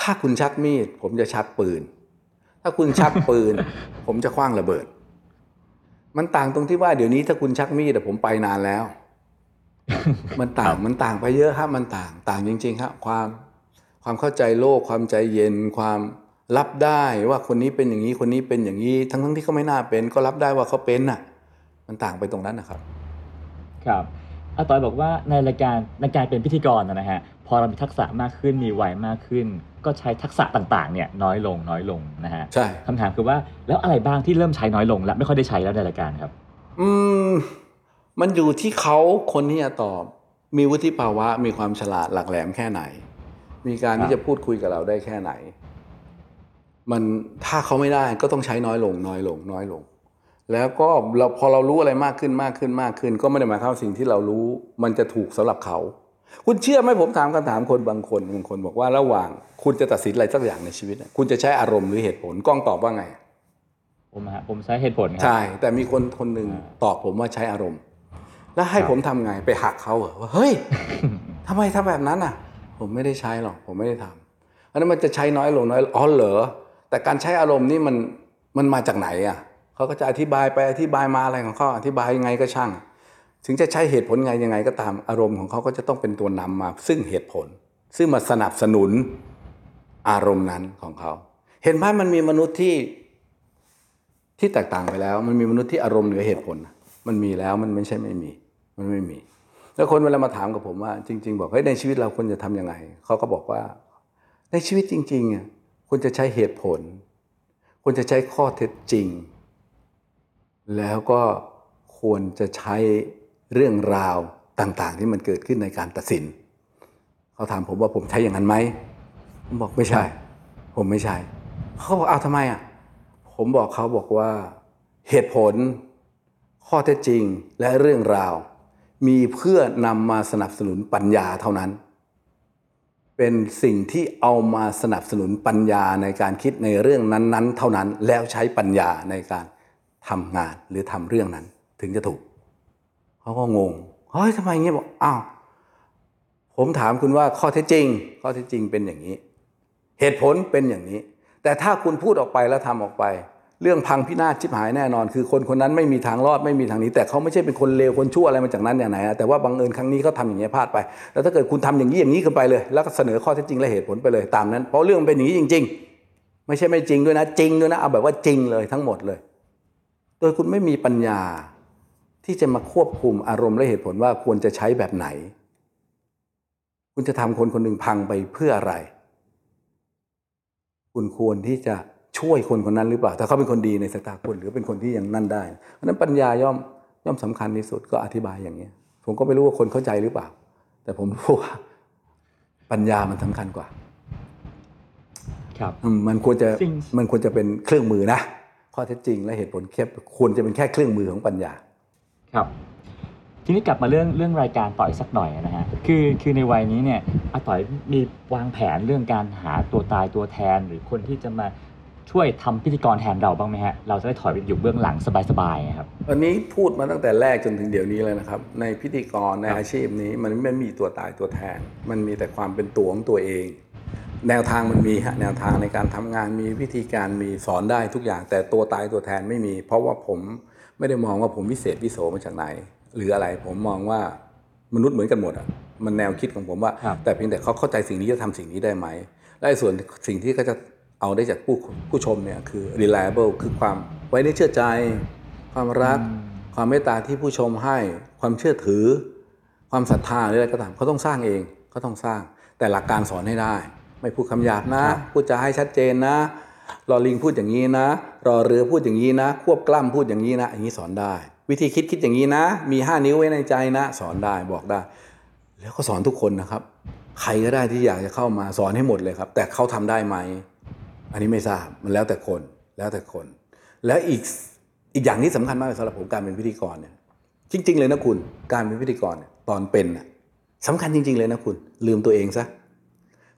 ถ้าคุณชักมีดผมจะชักปืนถ้าคุณชักปืน ผมจะขว้างระเบิดมันต่างตรงที่ว่าเดี๋ยวนี้ถ้าคุณชักมีดแต่ผมไปนานแล้ว มันต่าง มันต่างไปเยอะครับมันต่างต่างจริงๆครับความความเข้าใจโลกความใจเย็นความรับได้ว่าคนนี้เป็นอย่างนี้คนนี้เป็นอย่างนี้ทั้งๆที่เขาไม่น่าเป็นก็รับได้ว่าเขาเป็นน่ะมันต่างไปตรงนั้นนะครับครับอาต่อยบอกว่าในรายการในการเป็นพิธีกรนะฮะพอเรามีทักษะมากขึ้นมีวัยมากขึ้นก็ใช้ทักษะต่างๆเนี่ยน้อยลงน้อยลงนะฮะใช่คำถามคือว่าแล้วอะไรบ้างที่เริ่มใช้น้อยลงและไม่ค่อยได้ใช้แล้วในรายการครับอืมมันอยู่ที่เขาคนที่จะตอบมีวุฒิภาวะมีความฉลาดหลักแหลมแค่ไหนมีการที่จะพูดคุยกับเราได้แค่ไหนมันถ้าเขาไม่ได้ก็ต้องใช้น้อยลงน้อยลงน้อยลงแล้วก็เราพอเรารู้อะไรมากขึ้นมากขึ้นมากขึ้นก็ไม่ได้หมายความว่าสิ่งที่เรารู้มันจะถูกสำหรับเขาคุณเชื่อไหมผมถามคำถามคนบางคนบางคนบอกว่าระหว่างคุณจะตัดสินอะไรสักอย่างในชีวิตคุณจะใช้อารมณ์หรือเหตุผลกล้องตอบว่าไงผมฮะผมใช้เหตุผลครับใช่แต่มีคนคนนึงตอบผมว่าใช้อารมณ์แล้วให้ผมทำไงไปหักเขาเหรอว่าเฮ้ย ทำไมทำแบบนั้นอ่ะผมไม่ได้ใช้หรอกผมไม่ได้ทำอันนั้นมันจะใช้น้อยลงน้อยอ๋อเหรอแต่การใช้อารมณ์นี่มันมันมาจากไหนอ่ะเขาก็จะอธิบายไปอธิบายมาอะไรของเขาอธิบายยังไงก็ช่างถึงจะใช้เหตุผลไงยังไงก็ตามอารมณ์ของเขาก็จะต้องเป็นตัวนำมาซึ่งเหตุผลซึ่งมาสนับสนุนอารมณ์นั้นของเขาเห็นไหมมันมีมนุษย์ที่ที่แตกต่างไปแล้วมันมีมนุษย์ที่อารมณ์เหนือเหตุผลมันมีแล้วมันไม่ใช่ไม่มีมันไม่มีแล้วคนเวลามาถามกับผมว่าจริงๆบอกเฮ้ยในชีวิตเราควรจะทำยังไงเขาก็บอกว่าในชีวิตจริงๆอ่ะควรจะใช้เหตุผลควรจะใช้ข้อเท็จจริงแล้วก็ควรจะใช้เรื่องราวต่างๆที่มันเกิดขึ้นในการตัดสินเขาถามผมว่าผมใช้อย่างนั้นไหมผมบอกไม่ใช่ผมไม่ใช่เขาบอกอ้าวทำไมอ่ะผมบอกเขาบอกว่าเหตุผลข้อเท็จจริงและเรื่องราวมีเพื่อนำมาสนับสนุนปัญญาเท่านั้น เป็นสิ่งที่เอามาสนับสนุนปัญญาในการคิดในเรื่องนั้นๆเท่านั้นแล้วใช้ปัญญาในการทำงานหรือทำเรื่องนั้นถึงจะถูกเขาก็งงเฮ้ยทำไมอย่างนี้บอกอ้าวผมถามคุณว่าข้อเท็จจริงข้อเท็จจริงเป็นอย่างนี้เหตุผลเป็นอย่างนี้แต่ถ้าคุณพูดออกไปแล้วทำออกไปเรื่องพังพินาศชิบหายแน่นอนคือคนคนนั้นไม่มีทางรอดไม่มีทางนี้แต่เขาไม่ใช่เป็นคนเลวคนชั่วอะไรมาจากนั้นอย่างไหนแต่ว่าบังเอิญครั้งนี้เขาทำอย่างนี้พลาดไปแล้วถ้าเกิดคุณทำอย่างนี้อย่างนี้ขึ้นไปเลยแล้วก็เสนอข้อเท็จจริงและเหตุผลไปเลยตามนั้นเพราะเรื่องเป็นอย่างนี้จริงๆไม่ใช่ไม่จริงด้วยนะจริงด้วยนะเอาแบบว่าจริงเลยทั้งหมดเลยโดยคุณไม่มีปัญญาที่จะมาควบคุมอารมณ์และเหตุผลว่าควรจะใช้แบบไหนคุณจะทำคนคนหนึ่งพังไปเพื่ออะไรคุณควรที่จะช่วยคนคนนั้นหรือเปล่าถ้าเขาเป็นคนดีในสายตาคุณหรือเป็นคนที่ยังนั่นได้เพราะนั้นปัญญาย่อมย่อมสำคัญที่สุดก็อธิบายอย่างนี้ผมก็ไม่รู้ว่าคนเข้าใจหรือเปล่าแต่ผมรู้ว่าปัญญามันสำคัญกว่าครับมันควรจะมันควรจะเป็นเครื่องมือนะข้อเท็จจริงและเหตุผลแค่ควรจะเป็นแค่เครื่องมือของปัญญาครับทีนี้กลับมาเรื่องเรื่องรายการต่อยสักหน่อยนะฮะคือคือในวัยนี้เนี่ยอาต่อยมีวางแผนเรื่องการหาตัวตายตัวแทนหรือคนที่จะมาช่วยทำพิธีกรแทนเราบ้างไหมฮะเราจะได้ถอยไปอยู่เบื้องหลังสบายๆครับอันนี้พูดมาตั้งแต่แรกจนถึงเดี๋ยวนี้เลยนะครับในพิธีกรในอาชีพนี้มันไม่มีตัวตายตัวแทนมันมีแต่ความเป็นตัวของตัวเองแนวทางมันมีฮะแนวทางในการทำงานมีวิธีการมีสอนได้ทุกอย่างแต่ตัวตายตัวแทนไม่มีเพราะว่าผมไม่ได้มองว่าผมวิเศษวิโสมาจากไหนหรืออะไรผมมองว่ามนุษย์เหมือนกันหมดอ่ะมันแนวคิดของผมว่าแต่เพียงแต่เขาเข้าใจสิ่งนี้จะทำสิ่งนี้ได้ไหมและส่วนสิ่งที่เขาจะเอาได้จากผู้ผู้ชมเนี่ยคือ reliable คือความไว้เนื้อเชื่อใจความรักความเมตตาที่ผู้ชมให้ความเชื่อถือความศรัทธาอะไรก็ตามเขาต้องสร้างเองเขาต้องสร้างแต่หลักการสอนให้ได้ไม่พูดคำหยาบนะพูดจะให้ชัดเจนนะรอลิงพูดอย่างนี้นะรอเรือพูดอย่างนี้นะควบกล้ำพูดอย่างนี้นะอย่างนี้สอนได้วิธีคิดคิดอย่างนี้นะมีห้านิ้วไว้ในใจนะสอนได้บอกได้แล้วก็สอนทุกคนนะครับใครก็ได้ที่อยากจะเข้ามาสอนให้หมดเลยครับแต่เขาทำได้ไหมอันนี้ไม่ทราบมันแล้วแต่คนแล้วแต่คนแล้วอีกอีกอย่างที่สำคัญมากสำหรับผมการเป็นพิธีกรเนี่ยจริงๆเลยนะคุณการเป็นพิธีกรเนี่ยตอนเป็นน่ะสำคัญจริงๆเลยนะคุณลืมตัวเองซะ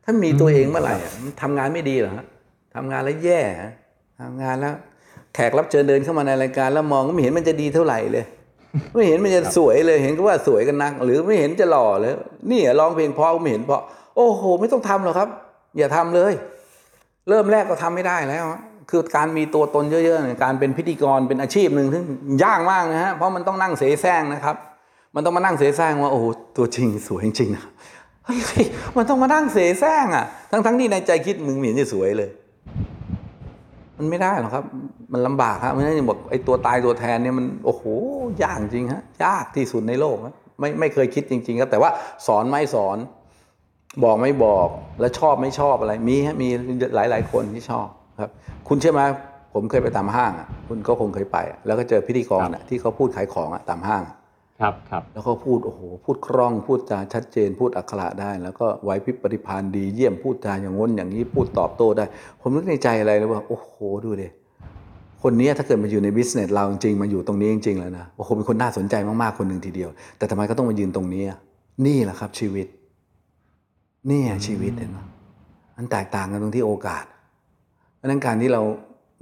ถ้ามีตัวเองเมื่อไหร่ทำงานไม่ดีเหรอฮะทำงานแล้วแย่ทำงานแล้วแขกรับเชิญเดินเข้ามาในรายการแล้วมองไม่เห็นมันจะดีเท่าไหร่เลยไม่เห็นมันจะสวยเลยเห็นก็ว่าสวยกันนักหรือไม่เห็นจะหล่อเลยนี่ร้องเพลงเพราะไม่เห็นเพราะโอ้โหไม่ต้องทำหรอกครับอย่าทำเลยเริ่มแรกก็ทำไม่ได้แล้วคือการมีตัวตนเยอะๆเนี่ยการเป็นพิธีกรเป็นอาชีพหนึ่งที่ยากมากนะฮะเพราะมันต้องนั่งเสแสร้งนะครับมันต้องมานั่งเสแสร้งว่าโอ้โหตัวจริงสวยจริงนะเฮ้ยมันต้องมานั่งเสแสร้งอ่ะทั้งๆที่ในใจคิดมึงเหมือนจะสวยเลยมันไม่ได้หรอกครับมันลำบากครับเพราะฉะนั้นบอกไอ้ตัวตายตัวแทนเนี่ยมันโอ้โหยากจริงฮะยากที่สุดในโลกนะไม่ไม่เคยคิดจริงๆครับแต่ว่าสอนไม่สอนบอกไม่บอกแล้วชอบไม่ชอบอะไรมีฮะมีหลายๆคนที่ชอบครับคุณเชื่อไหมผมเคยไปตามห้างอ่ะคุณก็คงเคยไปแล้วก็เจอพิธีกรน่ะที่เขาพูดขายของอ่ะตามห้างครับครับแล้วเขาพูดโอ้โหพูดคล่องพูดจาชัดเจนพูดอักขระได้แล้วก็ไหวพริบปฏิภาณดีเยี่ยมพูดจาอย่างง้นอย่างนี้พูดตอบโต้ได้ผมนึกในใจอะไรเลยว่าโอ้โหดูดิคนนี้ถ้าเกิดมาอยู่ในบิสเนสเราจริงๆมาอยู่ตรงนี้จริงๆแล้วนะโอ้โหเป็นคนน่าสนใจมากๆคนนึงทีเดียวแต่ทำไมก็ต้องมายืนตรงนี้นี่แหละครับชีวิตนี่ชีวิตเห็นไหมมันแตกต่างกันตรงที่โอกาสเพราะฉะนั้นการที่เรา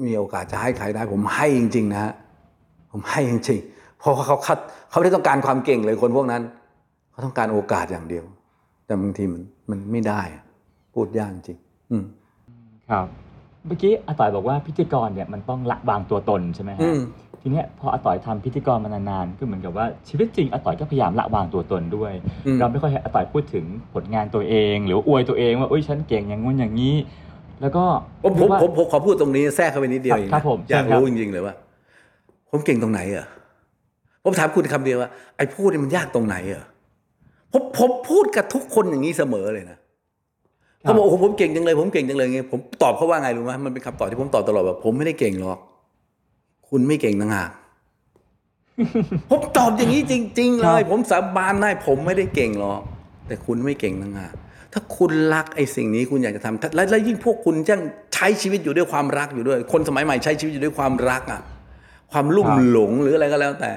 มีโอกาสจะให้ใครได้ผมให้จริงๆนะฮะผมให้จริงๆเพราะเขาคัดเขาไม่ได้ต้องการความเก่งเลยคนพวกนั้นเขาต้องการโอกาสอย่างเดียวแต่บางทีมันมันไม่ได้พูดยากจริงอืมครับเมื่อกี้อาต่อยบอกว่าพิธีกรเนี่ยมันต้องละวางตัวตนใช่ไหมฮะทีเนี้ยพออาต่อยทำพิธีกรมานานๆก็เหมือนกับว่าชีวิตจริงอาต่อยก็พยายามละวางตัวตนด้วยเราไม่ค่อยเห็นอาต่อยพูดถึงผลงานตัวเองหรืออวยตัวเองว่าเอ้ยฉันเก่งอย่างนู้นอย่างนี้แล้วก็ผมผมผมขอพูดตรงนี้แทรกเข้าไปนิดเดียวเองนะอยากรู้จริงๆเลยว่าผมเก่งตรงไหนอ่ะผมถามคุณคำเดียวว่าไอ้พูดนี่มันยากตรงไหนอ่ะผมผมพูดกับทุกคนอย่างนี้เสมอเลยนะเขาบอกโอ้ผมเก่งจังเลยผมเก่งจังเลยไงผมตอบเขาว่าไงรู้ไหมมันเป็นคำตอบที่ผมตอบตลอดแบบผมไม่ได้เก่งหรอกคุณไม่เก่งต่างหากผมตอบอย่างนี้จริงๆเลยผมสาบานได้ผมไม่ได้เก่งหรอกแต่คุณไม่เก่งต่างหากถ้าคุณรักไอ้สิ่งนี้คุณอยากจะทำและยิ่งพวกคุณจังใช้ชีวิตอยู่ด้วยความรักอยู่ด้วยคนสมัยใหม่ใช้ชีวิตอยู่ด้วยความรักอ่ะความลุ่มหลงหรืออะไรก็แล้วแต่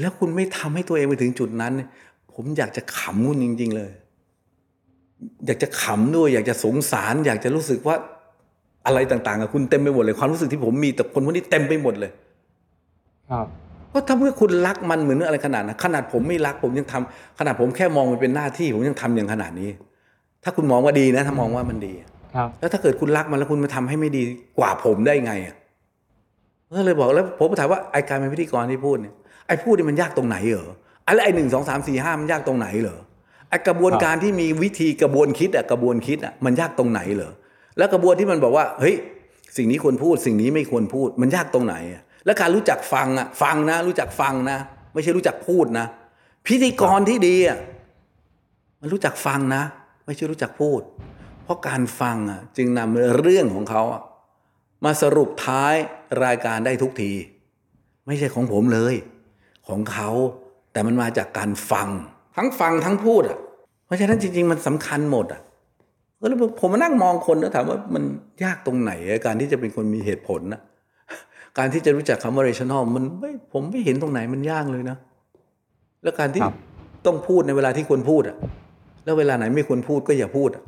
แล้วคุณไม่ทำให้ตัวเองไปถึงจุดนั้นผมอยากจะขำมุ่นจริงๆเลย อยากจะขำด้วยอยากจะสงสารอยากจะรู้สึกว่าอะไรต่างๆกับคุณเต็มไปหมดเลยความรู้สึกที่ผมมีแต่คนพวกนี้เต็มไปหมดเลยครับก็ถ้าเมื่อคุณรักมันเหมือนอะไรขนาดนั้นขนาดผมไม่รักผมยังทำขนาดผมแค่มองมันเป็นหน้าที่ผมยังทำอย่างขนาดนี้ถ้าคุณมองว่าดีนะถ้ามองว่ามันดีครับแล้วถ้าเกิดคุณรักมันแล้วคุณมาทำให้ไม่ดีกว่าผมได้ไงอ่ะก็เลยบอกแล้วผมถามว่าไอ้การเป็นพิธีกรที่พูดเนี่ยไอ้พูดนี่มันยากตรงไหนเหรอไอ้ไอ้หนึ่งสองสามสี่ห้ามันยากตรงไหนเหรอไอ้กระบวนการที่มีวิธีกระบวนคิดอ่ะกระบวนคิดอ่ะมันยากตรงไหนเหรอแล้วกระบวนที่มันบอกว่าเฮ้ยสิ่งนี้ควรพูดสิ่งนี้ไม่ควรพูดมันยากตรงไหนและการรู้จักฟังอ่ะฟังนะรู้จักฟังนะไม่ใช่รู้จักพูดนะพิธีกรที่ดีอ่ะมันรู้จักฟังนะไม่ใช่รู้จักพูดเพราะการฟังอ่ะจึงนำเรื่องของเขามาสรุปท้ายรายการได้ทุกทีไม่ใช่ของผมเลยของเขาแต่มันมาจากการฟังทั้งฟังทั้งพูดอ่ะเพราะฉะนั้นจริงๆมันสำคัญหมดอ่ะแล้วผมมานั่งมองคนแล้วถามว่ามันยากตรงไหนการที่จะเป็นคนมีเหตุผลนะการที่จะรู้จักคำว่า rational มันไม่ผมไม่เห็นตรงไหนมันยากเลยนะแล้วการที่ต้องพูดในเวลาที่ควรพูดอ่ะแล้วเวลาไหนไม่ควรพูดก็อย่าพูดอ่ะ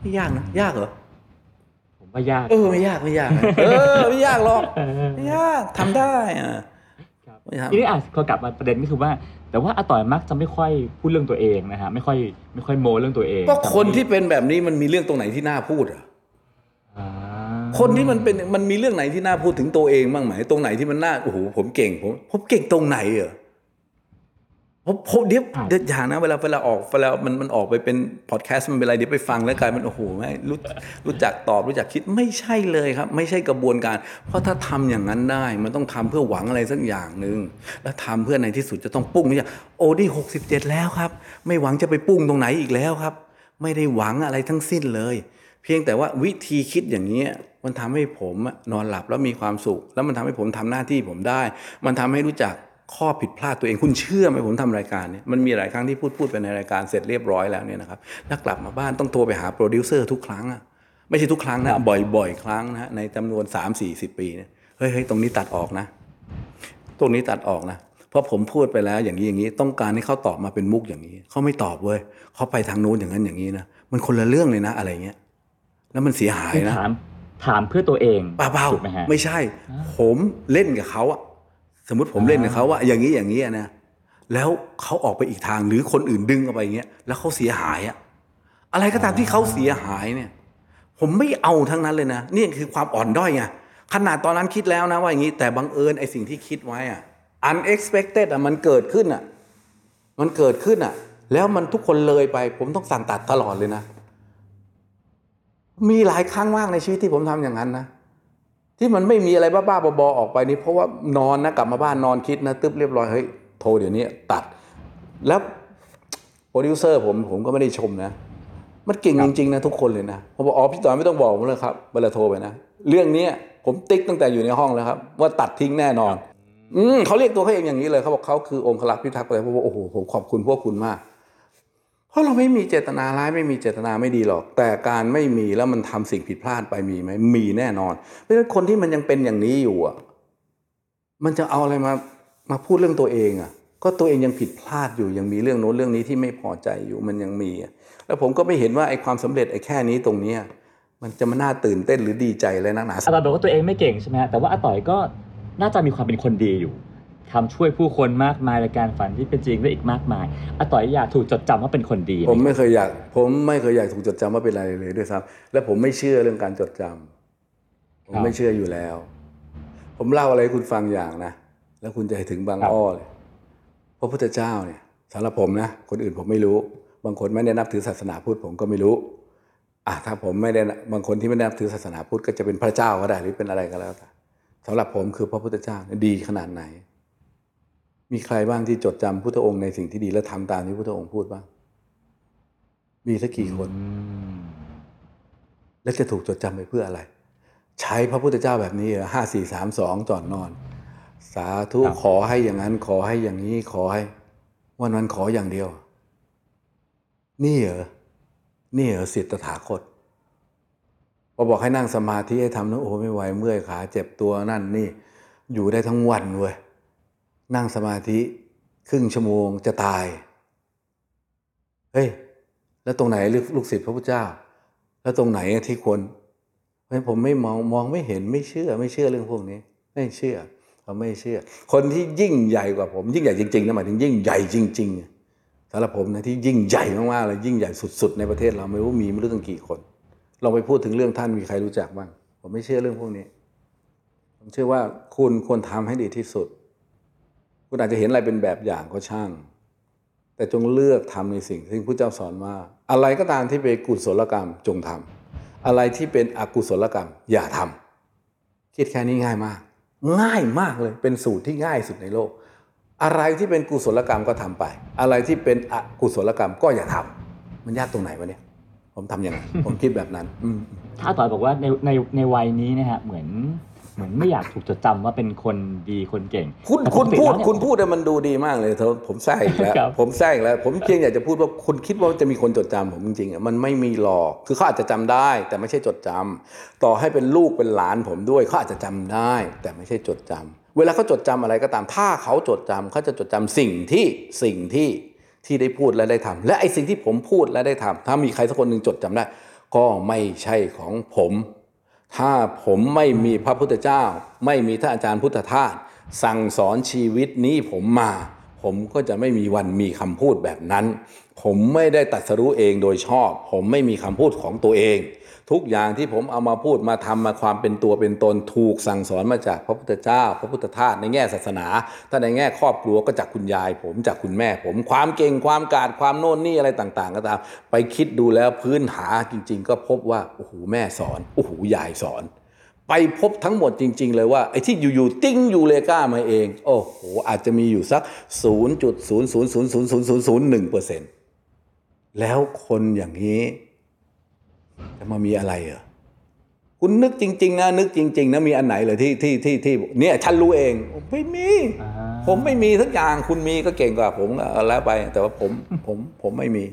ไม่ยากนะยากเหรอผมว่ายากเออไม่ยากไม่ยากเออไม่ยากหรอกไม่ยากทำได้อ่ะทีนี้อ่ะก็กลับมาประเด็นก็คือว่าแต่ว่าอาต่อยมักจะไม่ค่อยพูดเรื่องตัวเองนะฮะไม่ค่อยไม่ค่อยโม้เรื่องตัวเองก็คนที่เป็นแบบนี้มันมีเรื่องตรงไหนที่น่าพูดอ่ะคนที่มันเป็นมันมีเรื่องไหนที่น่าพูดถึงตัวเองบ้างไหมตรงไหนที่มันน่าโอ้โหผมเก่งผมผมเก่งตรงไหนเหรอผมผมเดี๋ยวเดี๋ยวอย่างนะเวลาเวลาออกเวลามันมันออกไปเป็นพอดแคสต์มันเป็นอะไรเดี๋ยวไปฟังแล้วกลายมันโอ้โหไม่รู้รู้จักตอบรู้จักคิดไม่ใช่เลยครับไม่ใช่กระบวนการเพราะถ้าทำอย่างนั้นได้มันต้องทำเพื่อหวังอะไรสักอย่างนึงแล้วทำเพื่อในที่สุดจะต้องปุ้งนี่โอ้นี่หกสิบเจ็ดแล้วครับไม่หวังจะไปปุ้งตรงไหนอีกแล้วครับไม่ได้หวังอะไรทั้งสิ้นเลยเพียงแต่ว่าวิธีคิดอย่างนี้มันทำให้ผมนอนหลับแล้วมีความสุขแล้วมันทำให้ผมทำหน้าที่ผมได้มันทำให้รู้จักข้อผิดพลาดตัวเองคุณเชื่อไหมผมทำรายการเนี่ยมันมีหลายครั้งที่พูดพูดไปในรายการเสร็จเรียบร้อยแล้วเนี่ยนะครับแล้วกลับมาบ้านต้องโทรไปหาโปรดิวเซอร์ทุกครั้งอ่ะไม่ใช่ทุกครั้งนะบ่อยๆครั้งนะในจำนวน สามถึงสี่สิบ ปีเนี่ยเฮ้ยๆตรงนี้ตัดออกนะตรงนี้ตัดออกนะเพราะผมพูดไปแล้วอย่างนี้อย่างนี้ต้องการให้เขาตอบมาเป็นมุกอย่างนี้เขาไม่ตอบเว้ยเขาไปทางโน้นอย่างนั้นอย่างนี้นะมันคนละเรื่องเลยนะอะไรเงี้ยแล้วมันเสียหายนะถามถามเพื่อตัวเองเปล่าๆไม่ใช่ผมเล่นกับเขาอะสมมุติผมเล่นกับเขาว่าอย่างนี้อย่างนี้นะแล้วเขาออกไปอีกทางหรือคนอื่นดึงออกไปอย่างเงี้ยแล้วเขาเสียหายอะอะไรก็ตามที่เขาเสียหายเนี่ยผมไม่เอาทั้งนั้นเลยนะนี่คือความอ่อนด้อยไงขนาดตอนนั้นคิดแล้วนะว่าอย่างนี้แต่บังเอิญไอ้สิ่งที่คิดไว้อะ unexpected อะมันเกิดขึ้นอะมันเกิดขึ้นอะแล้วมันทุกคนเลยไปผมต้องสั่งตัดตลอดเลยนะมีหลายครั้งมากในชีวิตที่ผมทำอย่างนั้นนะที่มันไม่มีอะไรบ้าๆบอๆออกไปนี่เพราะว่านอนนะกลับมาบ้านนอนคิดนะตึ๊บเรียบร้อยเฮ้ยโทรเดี๋ยวนี้ตัดแล้วโปรดิวเซอร์ผมผมก็ไม่ได้ชมนะมันเก่งจริงๆนะทุกคนเลยนะผมบอกอ๋อพี่ต่อยไม่ต้องบอกผมเลยครับเวลาโทรไปนะเรื่องนี้ผมติ๊กตั้งแต่อยู่ในห้องแล้วครับว่าตัดทิ้งแน่นอนอืมเขาเรียกตัวเขาเองอย่างนี้เลยเขาบอกเขาคือองครักษ์พิทักษ์อะไรผมบอกโอ้โหผมขอบคุณพวกคุณมากเพราะเราไม่มีเจตนาร้ายไม่มีเจตนาไม่ดีหรอกแต่การไม่มีแล้วมันทำสิ่งผิดพลาดไปมีไหมมีแน่นอนเพราะฉะนั้นคนที่มันยังเป็นอย่างนี้อยู่อ่ะมันจะเอาอะไรมามาพูดเรื่องตัวเองอ่ะก็ตัวเองยังผิดพลาดอยู่ยังมีเรื่องโน้นเรื่องนี้ที่ไม่พอใจอยู่มันยังมีแล้วผมก็ไม่เห็นว่าไอ้ความสำเร็จไอ้แค่นี้ตรงนี้มันจะมาน่าตื่นเต้นหรือดีใจอะไรนักหนาอาต่อยบอกว่าตัวเองไม่เก่งใช่ไหมแต่ว่าอาต่อยก็น่าจะมีความเป็นคนดีอยู่ทำช่วยผู้คนมากมายและการฝันที่เป็นจริงได้อีกมากมายอาต่อยอยากถูกจดจำว่าเป็นคนดีผมไม่เคยอยากผมไม่เคยอยากถูกจดจำว่าเป็นอะไรเลยด้วยซ้ำและผมไม่เชื่อเรื่องการจดจำผมไม่เชื่ออยู่แล้วผมเล่าอะไรให้คุณฟังอย่างนะแล้วคุณจะถึงบางอ้อเลยพระพุทธเจ้าเนี่ยสำหรับผมนะคนอื่นผมไม่รู้บางคนไม่ได้นับถือศาสนาพุทธผมก็ไม่รู้อ่ะถ้าผมไม่ได้บางคนที่ไม่ได้นับถือศาสนาพุทธก็จะเป็นพระเจ้าก็ได้หรือเป็นอะไรก็แล้วแต่สำหรับผมคือพระพุทธเจ้าดีขนาดไหนมีใครบ้างที่จดจำพุทธองค์ในสิ่งที่ดีและทำตามที่พุทธองค์พูดบ้างมีสักกี่คนและจะถูกจดจำไปเพื่ออะไรใช้พระพุทธเจ้าแบบนี้เหรอห้าสี่สามสองจอดนอนสาธุขอให้อย่างนั้นขอให้อย่างนี้ขอให้วันวันขออย่างเดียวนี่เหรอนี่เหรอศิษย์ตถาคตพอบอกให้นั่งสมาธิให้ทำนะโอ้ไม่ไหวเมื่อยขาเจ็บตัวนั่นนี่อยู่ได้ทั้งวันเว้ยนั่งสมาธิครึ่งชั่วโมงจะตาย เฮ้ยแล้วตรงไหนลูกศิษย์พระพุทธเจ้าแล้วตรงไหนที่ควรผมไม่มองมองไม่เห็นไม่เชื่อไม่เชื่อเรื่องพวกนี้ไม่เชื่อเราไม่เชื่อคนที่ยิ่งใหญ่กว่าผมยิ่งใหญ่จริงๆนะหมายถึงยิ่งใหญ่จริงๆสำหรับผมนะที่ยิ่งใหญ่มากๆเลยยิ่งใหญ่สุดๆในประเทศเราไม่รู้มีไม่รู้ตั้งกี่คนเราไปพูดถึงเรื่องท่านมีใครรู้จักบ้างผมไม่เชื่อเรื่องพวกนี้ผมเชื่อว่าคุณควรทำให้ดีที่สุดคุณอาจจะเห็นอะไรเป็นแบบอย่างก็ช่างแต่จงเลือกทำในสิ่งที่พระเจ้าสอนว่าอะไรก็ตามที่เป็นกุศลกรรมจงทำอะไรที่เป็นอกุศลกรรมอย่าทำคิดแค่นี้ง่ายมากง่ายมากเลยเป็นสูตรที่ง่ายสุดในโลกอะไรที่เป็นกุศลกรรมก็ทำไปอะไรที่เป็นอกุศลกรรมก็อย่าทำมันยากตรงไหนวะเนี่ยผมทำอย่างนั้น ผมคิดแบบนั้นถ้าต่อยบอกว่าในในในวัยนี้นะฮะเหมือนเหมือนไม่อยากถูกจดจำว่าเป็นคนดีคนเก่งคุณคุณพูดคุณพูดมันดูดีมากเลยเธอผมแซ่อีกแล้ว ผมแซ่อีกแล้วผมจริงอยากจะพูดว่าคุณคิดว่าจะมีคนจดจำผมจริงๆมันไม่มีหรอกคือเขาอาจจะจำได้แต่ไม่ใช่จดจำต่อให้เป็นลูกเป็นหลานผมด้วยเขาอาจจะจำได้แต่ไม่ใช่จดจำเวลาเขาจดจำอะไรก็ตามถ้าเขาจดจำเขาจะจดจำสิ่งที่สิ่งที่ที่ได้พูดและได้ทำและไอ้สิ่งที่ผมพูดและได้ทำถ้ามีใครสักคนนึงจดจำได้ก็ไม่ใช่ของผมถ้าผมไม่มีพระพุทธเจ้าไม่มีท่านอาจารย์พุทธทาสสั่งสอนชีวิตนี้ผมมาผมก็จะไม่มีวันมีคำพูดแบบนั้นผมไม่ได้ตรัสรู้เองโดยชอบผมไม่มีคำพูดของตัวเองทุกอย่างที่ผมเอามาพูดมาทำมาความเป็นตัวเป็นตนถูกสั่งสอนมาจากพระพุทธเจ้าพระพุทธทาสในแง่ศาสนาถ้าในแง่ครอบครัวก็จากคุณยายผมจากคุณแม่ผมความเก่งความกาจความโน่นนี่อะไรต่างๆก็ตามไปคิดดูแล้วพื้นฐานจริงๆก็พบว่าโอ้โหแม่สอนโอ้โหยายสอนไปพบทั้งหมดจริงๆเลยว่าไอ้ที่อยู่ๆติ้งยูเลก้ามาเองโอ้โหอาจจะมีอยู่สัก ศูนย์จุดศูนย์ศูนย์ศูนย์ศูนย์ศูนย์หนึ่งเปอร์เซ็นต์ แล้วคนอย่างนี้จะมามีอะไรเหรอคุณนึกจริงๆนะนึกจริงๆนะมีอันไหนเหรอที่ที่ที่ที่เนี่ยฉันรู้เองไม่มีผมไม่มีสักอย่างคุณมีก็เก่งกว่าผมแล้วไปแต่ว่าผมผมผมไม่มี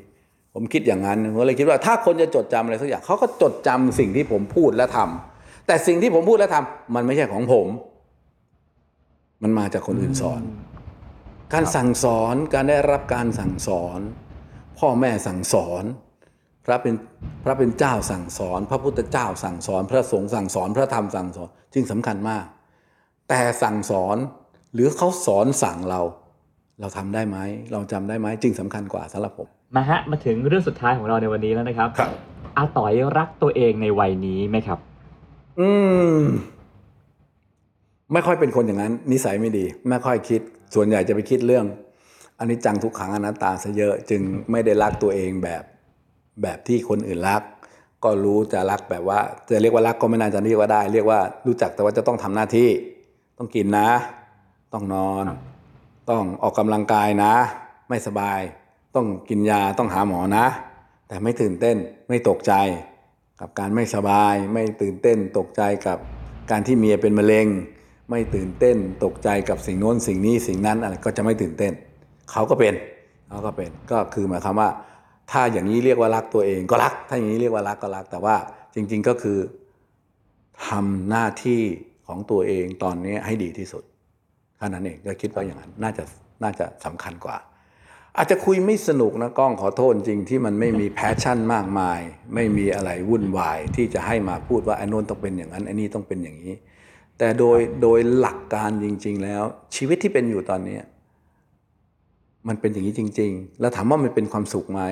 ผมคิดอย่างนั้นผมเลยคิดว่าถ้าคนจะจดจำอะไรสักอย่างเขาก็จดจำสิ่งที่ผมพูดและทำแต่สิ่งที่ผมพูดและทำมันไม่ใช่ของผมมันมาจากคนอื่นสอนการสั่งสอนการได้รับการสั่งสอนพ่อแม่สั่งสอนพระเป็นพระเป็นเจ้าสั่งสอนพระพุทธเจ้าสั่งสอนพระสงฆ์สั่งสอนพระธรรมสั่งสอนจึงสำคัญมากแต่สั่งสอนหรือเขาสอนสั่งเราเราทำได้ไหมเราจำได้ไหมจึงสำคัญกว่าสำหรับผมมาฮะมาถึงเรื่องสุดท้ายของเราในวันนี้แล้วนะครับอาต่อยรักตัวเองในวัยนี้ไหมครับอืมไม่ค่อยเป็นคนอย่างนั้นนิสัยไม่ดีไม่ค่อยคิดส่วนใหญ่จะไปคิดเรื่องอนิจจังทุกขังอนัตตาซะเยอะจึงไม่ได้รักตัวเองแบบแบบที่คนอื่นรักก็รู้จะรักแบบว่าจะเรียกว่ารักก็ไม่น่าจะเรียกว่าได้เรียกว่ารู้จักแต่ว่าจะต้องทำหน้าที่ต้องกินนะต้องนอนต้องออกกำลังกายนะไม่สบายต้องกินยาต้องหาหมอนะแต่ไม่ตื่นเต้นไม่ตกใจกับการไม่สบายไม่ตื่นเต้นตกใจกับการที่เมียเป็นมะเร็งไม่ตื่นเต้นตกใจกับสิ่งโน้นสิ่งนี้สิ่งนั้นอะไรก็จะไม่ตื่นเต้นเขาก็เป็นเขาก็เป็นก็คือหมายความว่าถ้าอย่างนี้เรียกว่ารักตัวเองก็รักถ้าอย่างนี้เรียกว่ารักก็รักแต่ว่าจริงๆก็คือทำหน้าที่ของตัวเองตอนนี้ให้ดีที่สุดแค่นั้นเองก็คิดว่าอย่างนั้นน่าจะน่าจะสำคัญกว่าอาจจะคุยไม่สนุกนะก้องขอโทษจริงที่มันไม่มีแพชชั่นมากมายไม่มีอะไรวุ่นวายที่จะให้มาพูดว่าไอ้โน่นต้องเป็นอย่างนั้นไอ้นี่ต้องเป็นอย่างนี้แต่โดยโดยหลักการจริงๆแล้วชีวิตที่เป็นอยู่ตอนนี้มันเป็นอย่างนี้จริงๆแล้วถามว่ามันเป็นความสุขไหม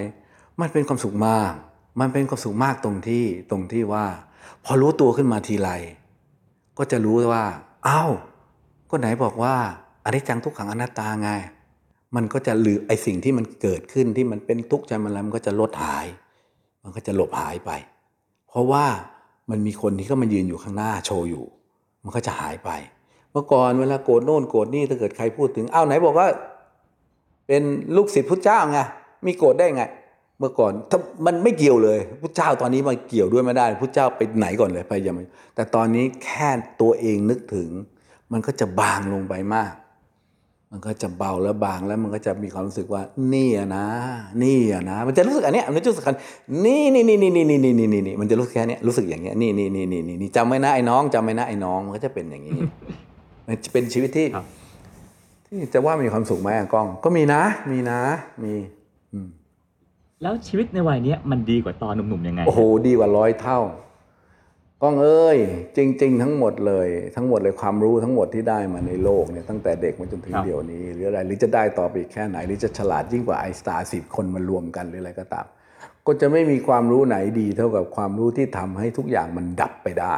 มันเป็นความสุขมากมันเป็นความสุขมากตรงที่ตรงที่ว่าพอรู้ตัวขึ้นมาทีไรก็จะรู้ว่าอ้าวก็ไหนบอกว่าอนิจจังทุกขังอนัตตาไงมันก็จะหรือไอ้สิ่งที่มันเกิดขึ้นที่มันเป็นทุกข์ใจมันอะไรมันก็จะลดหายมันก็จะหลบหายไปเพราะว่ามันมีคนที่ก็มายืนอยู่ข้างหน้าโชว์อยู่มันก็จะหายไปเมื่อก่อนเวลาโกรธโน่นโกรธนี่ถ้าเกิดใครพูดถึงอ้าวไหนบอกว่าเป็นลูกศิษย์พุทธเจ้าไงมีโกรธได้ไงเมื่อก่อนถ้ามันไม่เกี่ยวเลยพุทธเจ้าตอนนี้มาเกี่ยวด้วยไม่ได้พุทธเจ้าไปไหนก่อนเลยไปยังแต่ตอนนี้แค่ตัวเองนึกถึงมันก็จะบางลงไปมากมันก็จะเบาแล้วบางแล้วมันก็จะมีความรู้สึกว่านี่อ่ะนะนี่อ่ะนะมันจะรู้สึกอันเนี้ยมันจะรู้สึกกันนี่นี่นี่นี่นี่นี่นี่นี่นี่มันจะรู้แค่เนี้ยรู้สึกอย่างเงี้ยนี่นี่นี่นี่นี่จำไว้นะไอ้น้องจำไว้นะไอ้น้องมันก็จะเป็นอย่างนี้มันจะเป็นชีวิตที่ที่จะว่ามีความสุขไหมกล้องก็มีนะมีนะมี แล้วชีวิตในวัยนี้มันดีกว่าตอนหนุ่มๆยังไงโอ้โหดีกว่าร้อยเท่าก้องเอ้ยจริงๆทั้งหมดเลยทั้งหมดเลยความรู้ทั้งหมดที่ได้มาในโลกเนี่ยตั้งแต่เด็กมาจนถึงเดี๋ยวนี้หรืออะไรหรือจะได้ต่อไปอีกแค่ไหนหรือจะฉลาดยิ่งกว่าไอสตาร์สิบคนมารวมกันหรืออะไรก็ตามก็จะไม่มีความรู้ไหนดีเท่ากับความรู้ที่ทำให้ทุกอย่างมันดับไปได้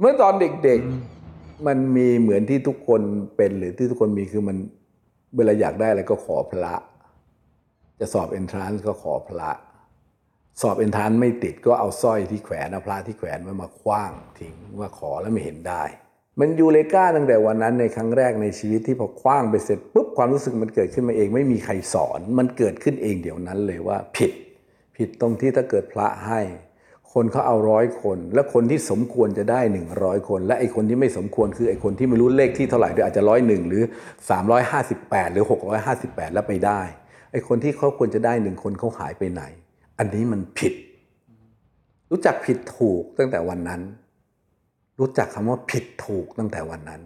เมื่อตอนเด็กๆมันมีเหมือนที่ทุกคนเป็นหรือที่ทุกคนมีคือมันเวลาอยากได้อะไรก็ขอพระจะสอบเอนทรานซ์ก็ขอพระสอบเอนทรานซ์ไม่ติดก็เอาสร้อยที่แขวนเอาพระที่แขวนไว้มาขว้างทิ้งว่าขอแล้วไม่เห็นได้มันยูเลก้าตั้งแต่วันนั้นในครั้งแรกในชีวิตที่พอขว้างไปเสร็จปุ๊บความรู้สึกมันเกิดขึ้นมาเองไม่มีใครสอนมันเกิดขึ้นเองเดี๋ยวนั้นเลยว่าผิดผิดตรงที่ถ้าเกิดพระให้คนเขาเอาร้อยคนและคนที่สมควรจะได้หนึ่งร้อยคนและไอ้คนที่ไม่สมควรคือไอ้คนที่ไม่รู้เลขที่เท่าไหร่ด้วยอาจจะหนึ่งร้อยเอ็ดหรือสามร้อยห้าสิบแปดหรือหกร้อยห้าสิบแปดแล้วไปได้ไอ้คนที่เขาควรจะได้หนึ่งคนเขาหายไปไหนอันนี้มันผิดรู้จักผิดถูกตั้งแต่วันนั้นรู้จักคำว่าผิดถูกตั้งแต่วันนั้น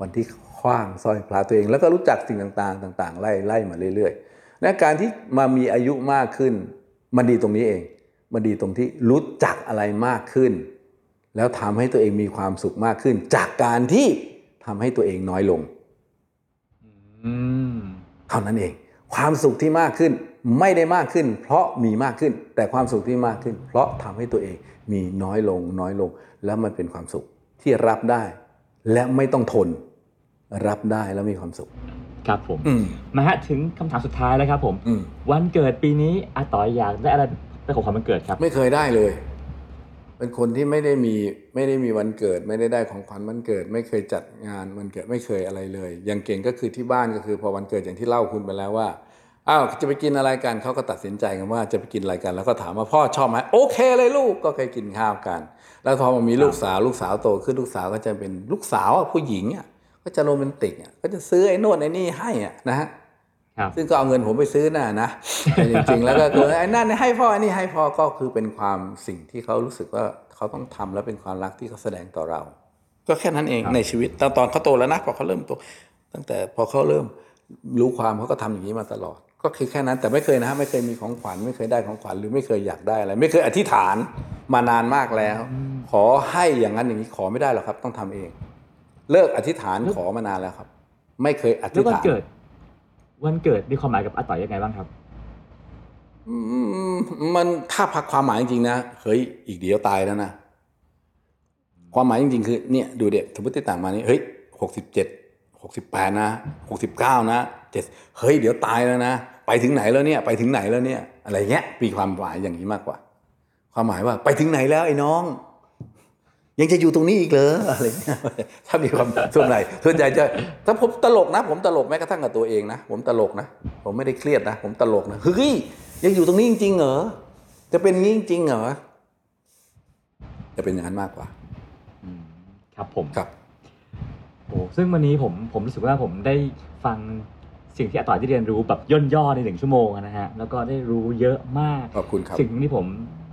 วันที่ขว้างสร้อยพระตัวเองแล้วก็รู้จักสิ่งต่างๆต่างๆไล่ไล่มาเรื่อยๆและการที่มามีอายุมากขึ้นมันดีตรงนี้เองมันดีตรงที่รู้จักอะไรมากขึ้นแล้วทำให้ตัวเองมีความสุขมากขึ้นจากการที่ทำให้ตัวเองน้อยลงเท่านั้นเองความสุขที่มากขึ้นไม่ได้มากขึ้นเพราะมีมากขึ้นแต่ความสุขที่มากขึ้นเพราะทำให้ตัวเองมีน้อยลงน้อยลงแล้วมันเป็นความสุขที่รับได้และไม่ต้องทนรับได้แล้วมีความสุขครับผมมาฮะถึงคำถามสุดท้ายแล้วครับผมวันเกิดปีนี้อาต๋อยอยากได้อะไรเป็นของขวัญวันเกิดครับไม่เคยได้เลยเป็นคนที่ไม่ได้มีไม่ได้มีวันเกิดไม่ได้ได้ของขวัญวันเกิดไม่เคยจัดงานวันเกิดไม่เคยอะไรเลยอย่างเก่งก็คือที่บ้านก็คือพอวันเกิดอย่างที่เล่าคุณไปแล้วว่าอ้าวจะไปกินอะไรกันเขาก็ตัดสินใจกันว่าจะไปกินอะไรกันแล้วก็ถามว่าพ่อชอบไหมโอเคเลยลูกก็เคยกินข้าวกันแล้วพอมันมีลูกสาวลูกสาวโตขึ้นลูกสาวก็จะเป็นลูกสาวผู้หญิงอ่ะก็จะโรแมนติกอ่ะก็จะซื้อไอ้โน่นไอ้นี่ให้อ่ะนะฮะซึ่งก็เอาเงินผมไปซื้อน่ะนะจริงๆแล้วก็คือไอ้นั่นให้พ่อไอ้นี่ให้พ่อก็คือเป็นความสิ่งที่เขารู้สึกว่าเขาต้องทำแล้วเป็นความรักที่เขาแสดงต่อเราก็แค่นั้นเองในชีวิตตอนตอนเขาโตแล้วนะพอเขาเริ่มโตตั้งแต่พอเขาเริ่มรู้ความเขาก็ทำอย่างนี้มาตลอดก็คือแค่นั้นแต่ไม่เคยนะฮะไม่เคยมีของขวัญไม่เคยได้ของขวัญหรือไม่เคยอยากได้อะไรไม่เคยอธิษฐานมานานมากแล้วขอให้อย่างนั้นอย่างนี้ขอไม่ได้หรอกครับต้องทำเองเลิกอธิษฐานขอมานานแล้วครับไม่เคยอธิษฐานวันเกิดวันเกิดมีความหมายกับอาต๋อยยังไงบ้างครับมันถ้าพักความหมายจริงๆนะเฮ้ยอีกเดี๋ยวตายแล้วนะความหมายจริงๆคือเนี่ยดูเด็กสมมติต่างมานี่เฮ้ยหกสิบเจ็ดหกสิบแปดนะหกสิบเก้านะเจ็ดเฮ้ยเดี๋ยวตายแล้วนะไปถึงไหนแล้วเนี่ยไปถึงไหนแล้วเนี่ยอะไรเงี้ยมีความหมายอย่างนี้มากกว่าความหมายว่าไปถึงไหนแล้วไอ้น้องยังจะอยู่ตรงนี้อีกเหรออะไรเงี้ยถ้ามีความส่วนไหนส่วนใหญ่จะถ้าผมตลกนะผมตลกแม้กระทั่งกับตัวเองนะผมตลกนะผมไม่ได้เครียดนะผมตลกนะเฮ้ยยังอยู่ตรงนี้จริงๆเหรอจะเป็นงี้จริงๆเหรอจะเป็นอย่างนั้นมากกว่าครับผมครับโอ้ซึ่งวันนี้ผมผมรู้สึกว่าผมได้ฟังสิ่งที่อาต๋อยได้เรียนรู้แบบย่นย่อในหนึ่งชั่วโมงนะฮะแล้วก็ได้รู้เยอะมากขอบคุณครับสิ่งที่ผม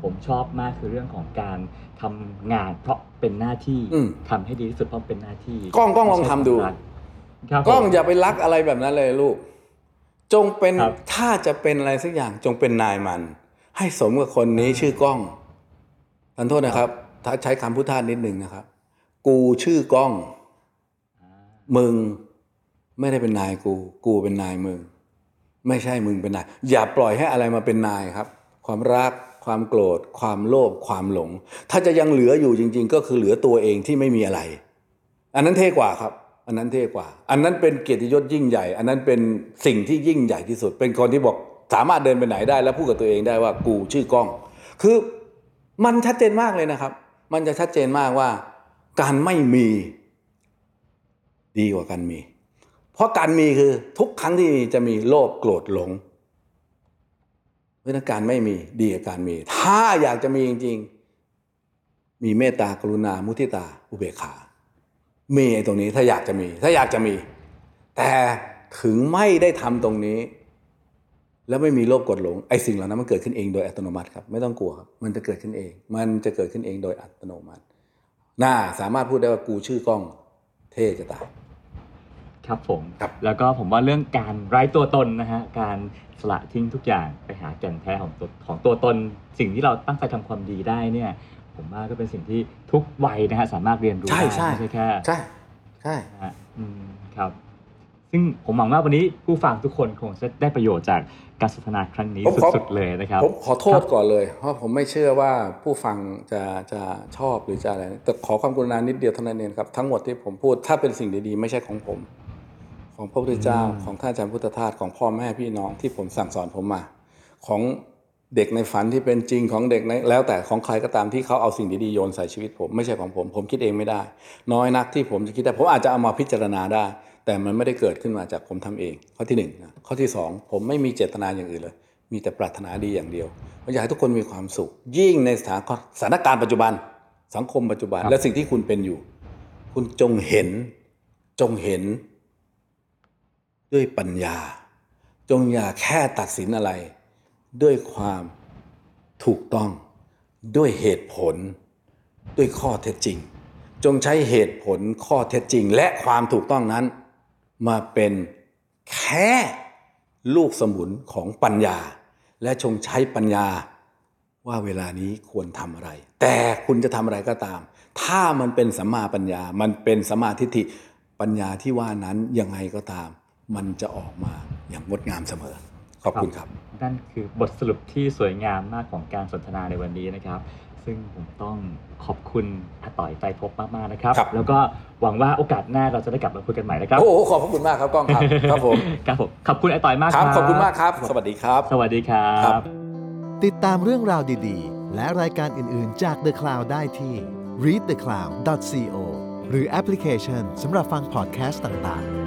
ผมชอบมากคือเรื่องของการทำงานเพราะเป็นหน้าที่ทำให้ดีที่สุดเพราะเป็นหน้าที่ก้องก้องลองทำดูก้องอย่าไปรักอะไรแบบนั้นเลยลูกจงเป็นถ้าจะเป็นอะไรสักอย่างจงเป็นนายมันให้สมกับคนนี้ชื่อก้องขอโทษนะครับถ้าใช้คำพุทธานิดนึงนะครับกูชื่อก้องมึงไม่ได้เป็นนายกูกูเป็นนายมึงไม่ใช่มึงเป็นนายอย่าปล่อยให้อะไรมาเป็นนายครับความรักความโกรธความโลภความหลงถ้าจะยังเหลืออยู่จริงๆก็คือเหลือตัวเองที่ไม่มีอะไรอันนั้นเท่กว่าครับอันนั้นเท่กว่าอันนั้นเป็นเกียรติยศยิ่งใหญ่อันนั้นเป็นสิ่งที่ยิ่งใหญ่ที่สุดเป็นคนที่บอกสามารถเดินไปไหนได้แล้วพูดกับตัวเองได้ว่ากูชื่อก้องคือมันชัดเจนมากเลยนะครับมันจะชัดเจนมากว่าการไม่มีดีกว่าการมีเพราะการมีคือทุกครั้งที่มีจะมีโลภโกรธหลงเพราะนั้นการไม่มีดีกว่าการมีถ้าอยากจะมีจริงๆมีเมตตากรุณามุทิตาอุเบกขามีไอ้ตรงนี้ถ้าอยากจะมีถ้าอยากจะมีแต่ถึงไม่ได้ทำตรงนี้แล้วไม่มีโลภโกรธหลงไอ้สิ่งเหล่านั้นมันเกิดขึ้นเองโดยอัตโนมัติครับไม่ต้องกลัวครับมันจะเกิดขึ้นเองมันจะเกิดขึ้นเองโดยอัตโนมัติน่าสามารถพูดได้ว่ากูชื่อกล้องเท่จะตาย ครับผมแล้วก็ผมว่าเรื่องการไร้ตัวตนนะฮะการสละทิ้งทุกอย่างไปหาแก่นแท้ของตัวของตัวตนสิ่งที่เราตั้งใจทำความดีได้เนี่ยผมว่าก็เป็นสิ่งที่ทุกวัยนะฮะสามารถเรียนรู้ได้ไม่ใช่แค่ใช่ใช่ฮะอืมครับซึ่งผมหวังว่าวันนี้ผู้ฟังทุกคนคงจะได้ประโยชน์จากการสนทนาครั้งนี้สุดๆเลยนะครับผมขอโทษก่อนเลยเพราะผมไม่เชื่อว่าผู้ฟังจะจะชอบหรือจะอะไรแต่ขอความกรุณานิดเดียวเท่านั้นเองครับทั้งหมดที่ผมพูดถ้าเป็นสิ่งดีๆไม่ใช่ของผมของพระพุทธเจ้าของท่านอาจารย์พุทธทาสของพ่อแม่พี่น้องที่ผมสั่งสอนผมมาของเด็กในฝันที่เป็นจริงของเด็กในแล้วแต่ของใครก็ตามที่เขาเอาสิ่งดีๆโยนใส่ชีวิตผมไม่ใช่ของผมผมคิดเองไม่ได้น้อยนักที่ผมจะคิดได้ผมอาจจะเอามาพิจารณาได้แต่มันไม่ได้เกิดขึ้นมาจากผมทำเองข้อที่หนึ่งนะข้อที่สองผมไม่มีเจตนาอย่างอื่นเลยมีแต่ปรารถนาดีอย่างเดียวอยากให้ทุกคนมีความสุขยิ่งในสถานการณ์ปัจจุบันสังคมปัจจุบันและสิ่งที่คุณเป็นอยู่คุณจงเห็นจงเห็นด้วยปัญญาจงอย่าแค่ตัดสินอะไรด้วยความถูกต้องด้วยเหตุผลด้วยข้อเท็จจริงจงใช้เหตุผลข้อเท็จจริงและความถูกต้องนั้นมาเป็นแค่ลูกสมุนของปัญญาและจงใช้ปัญญาว่าเวลานี้ควรทำอะไรแต่คุณจะทำอะไรก็ตามถ้ามันเป็นสัมมาปัญญามันเป็นสัมมาทิฏฐิปัญญาที่ว่านั้นยังไงก็ตามมันจะออกมาอย่างงดงามเสมอขอบคุณครับนั่นคือบทสรุปที่สวยงามมากของการสนทนาในวันนี้นะครับซึ่งผมต้องขอบคุณอาต่อยใจพบมากๆนะครับแล้วก็หวังว่าโอกาสหน้าเราจะได้กลับมาคุยกันใหม่นะครับโอ้ขอบคุณมากครับก้องครับครับผมครับผมขอบคุณอาต่อยมากครับขอบคุณมากครับสวัสดีครับสวัสดีครับติดตามเรื่องราวดีๆและรายการอื่นๆจาก The Cloud ได้ที่ read the cloud dot co หรือแอปพลิเคชันสำหรับฟังพอดแคสต์ต่างๆ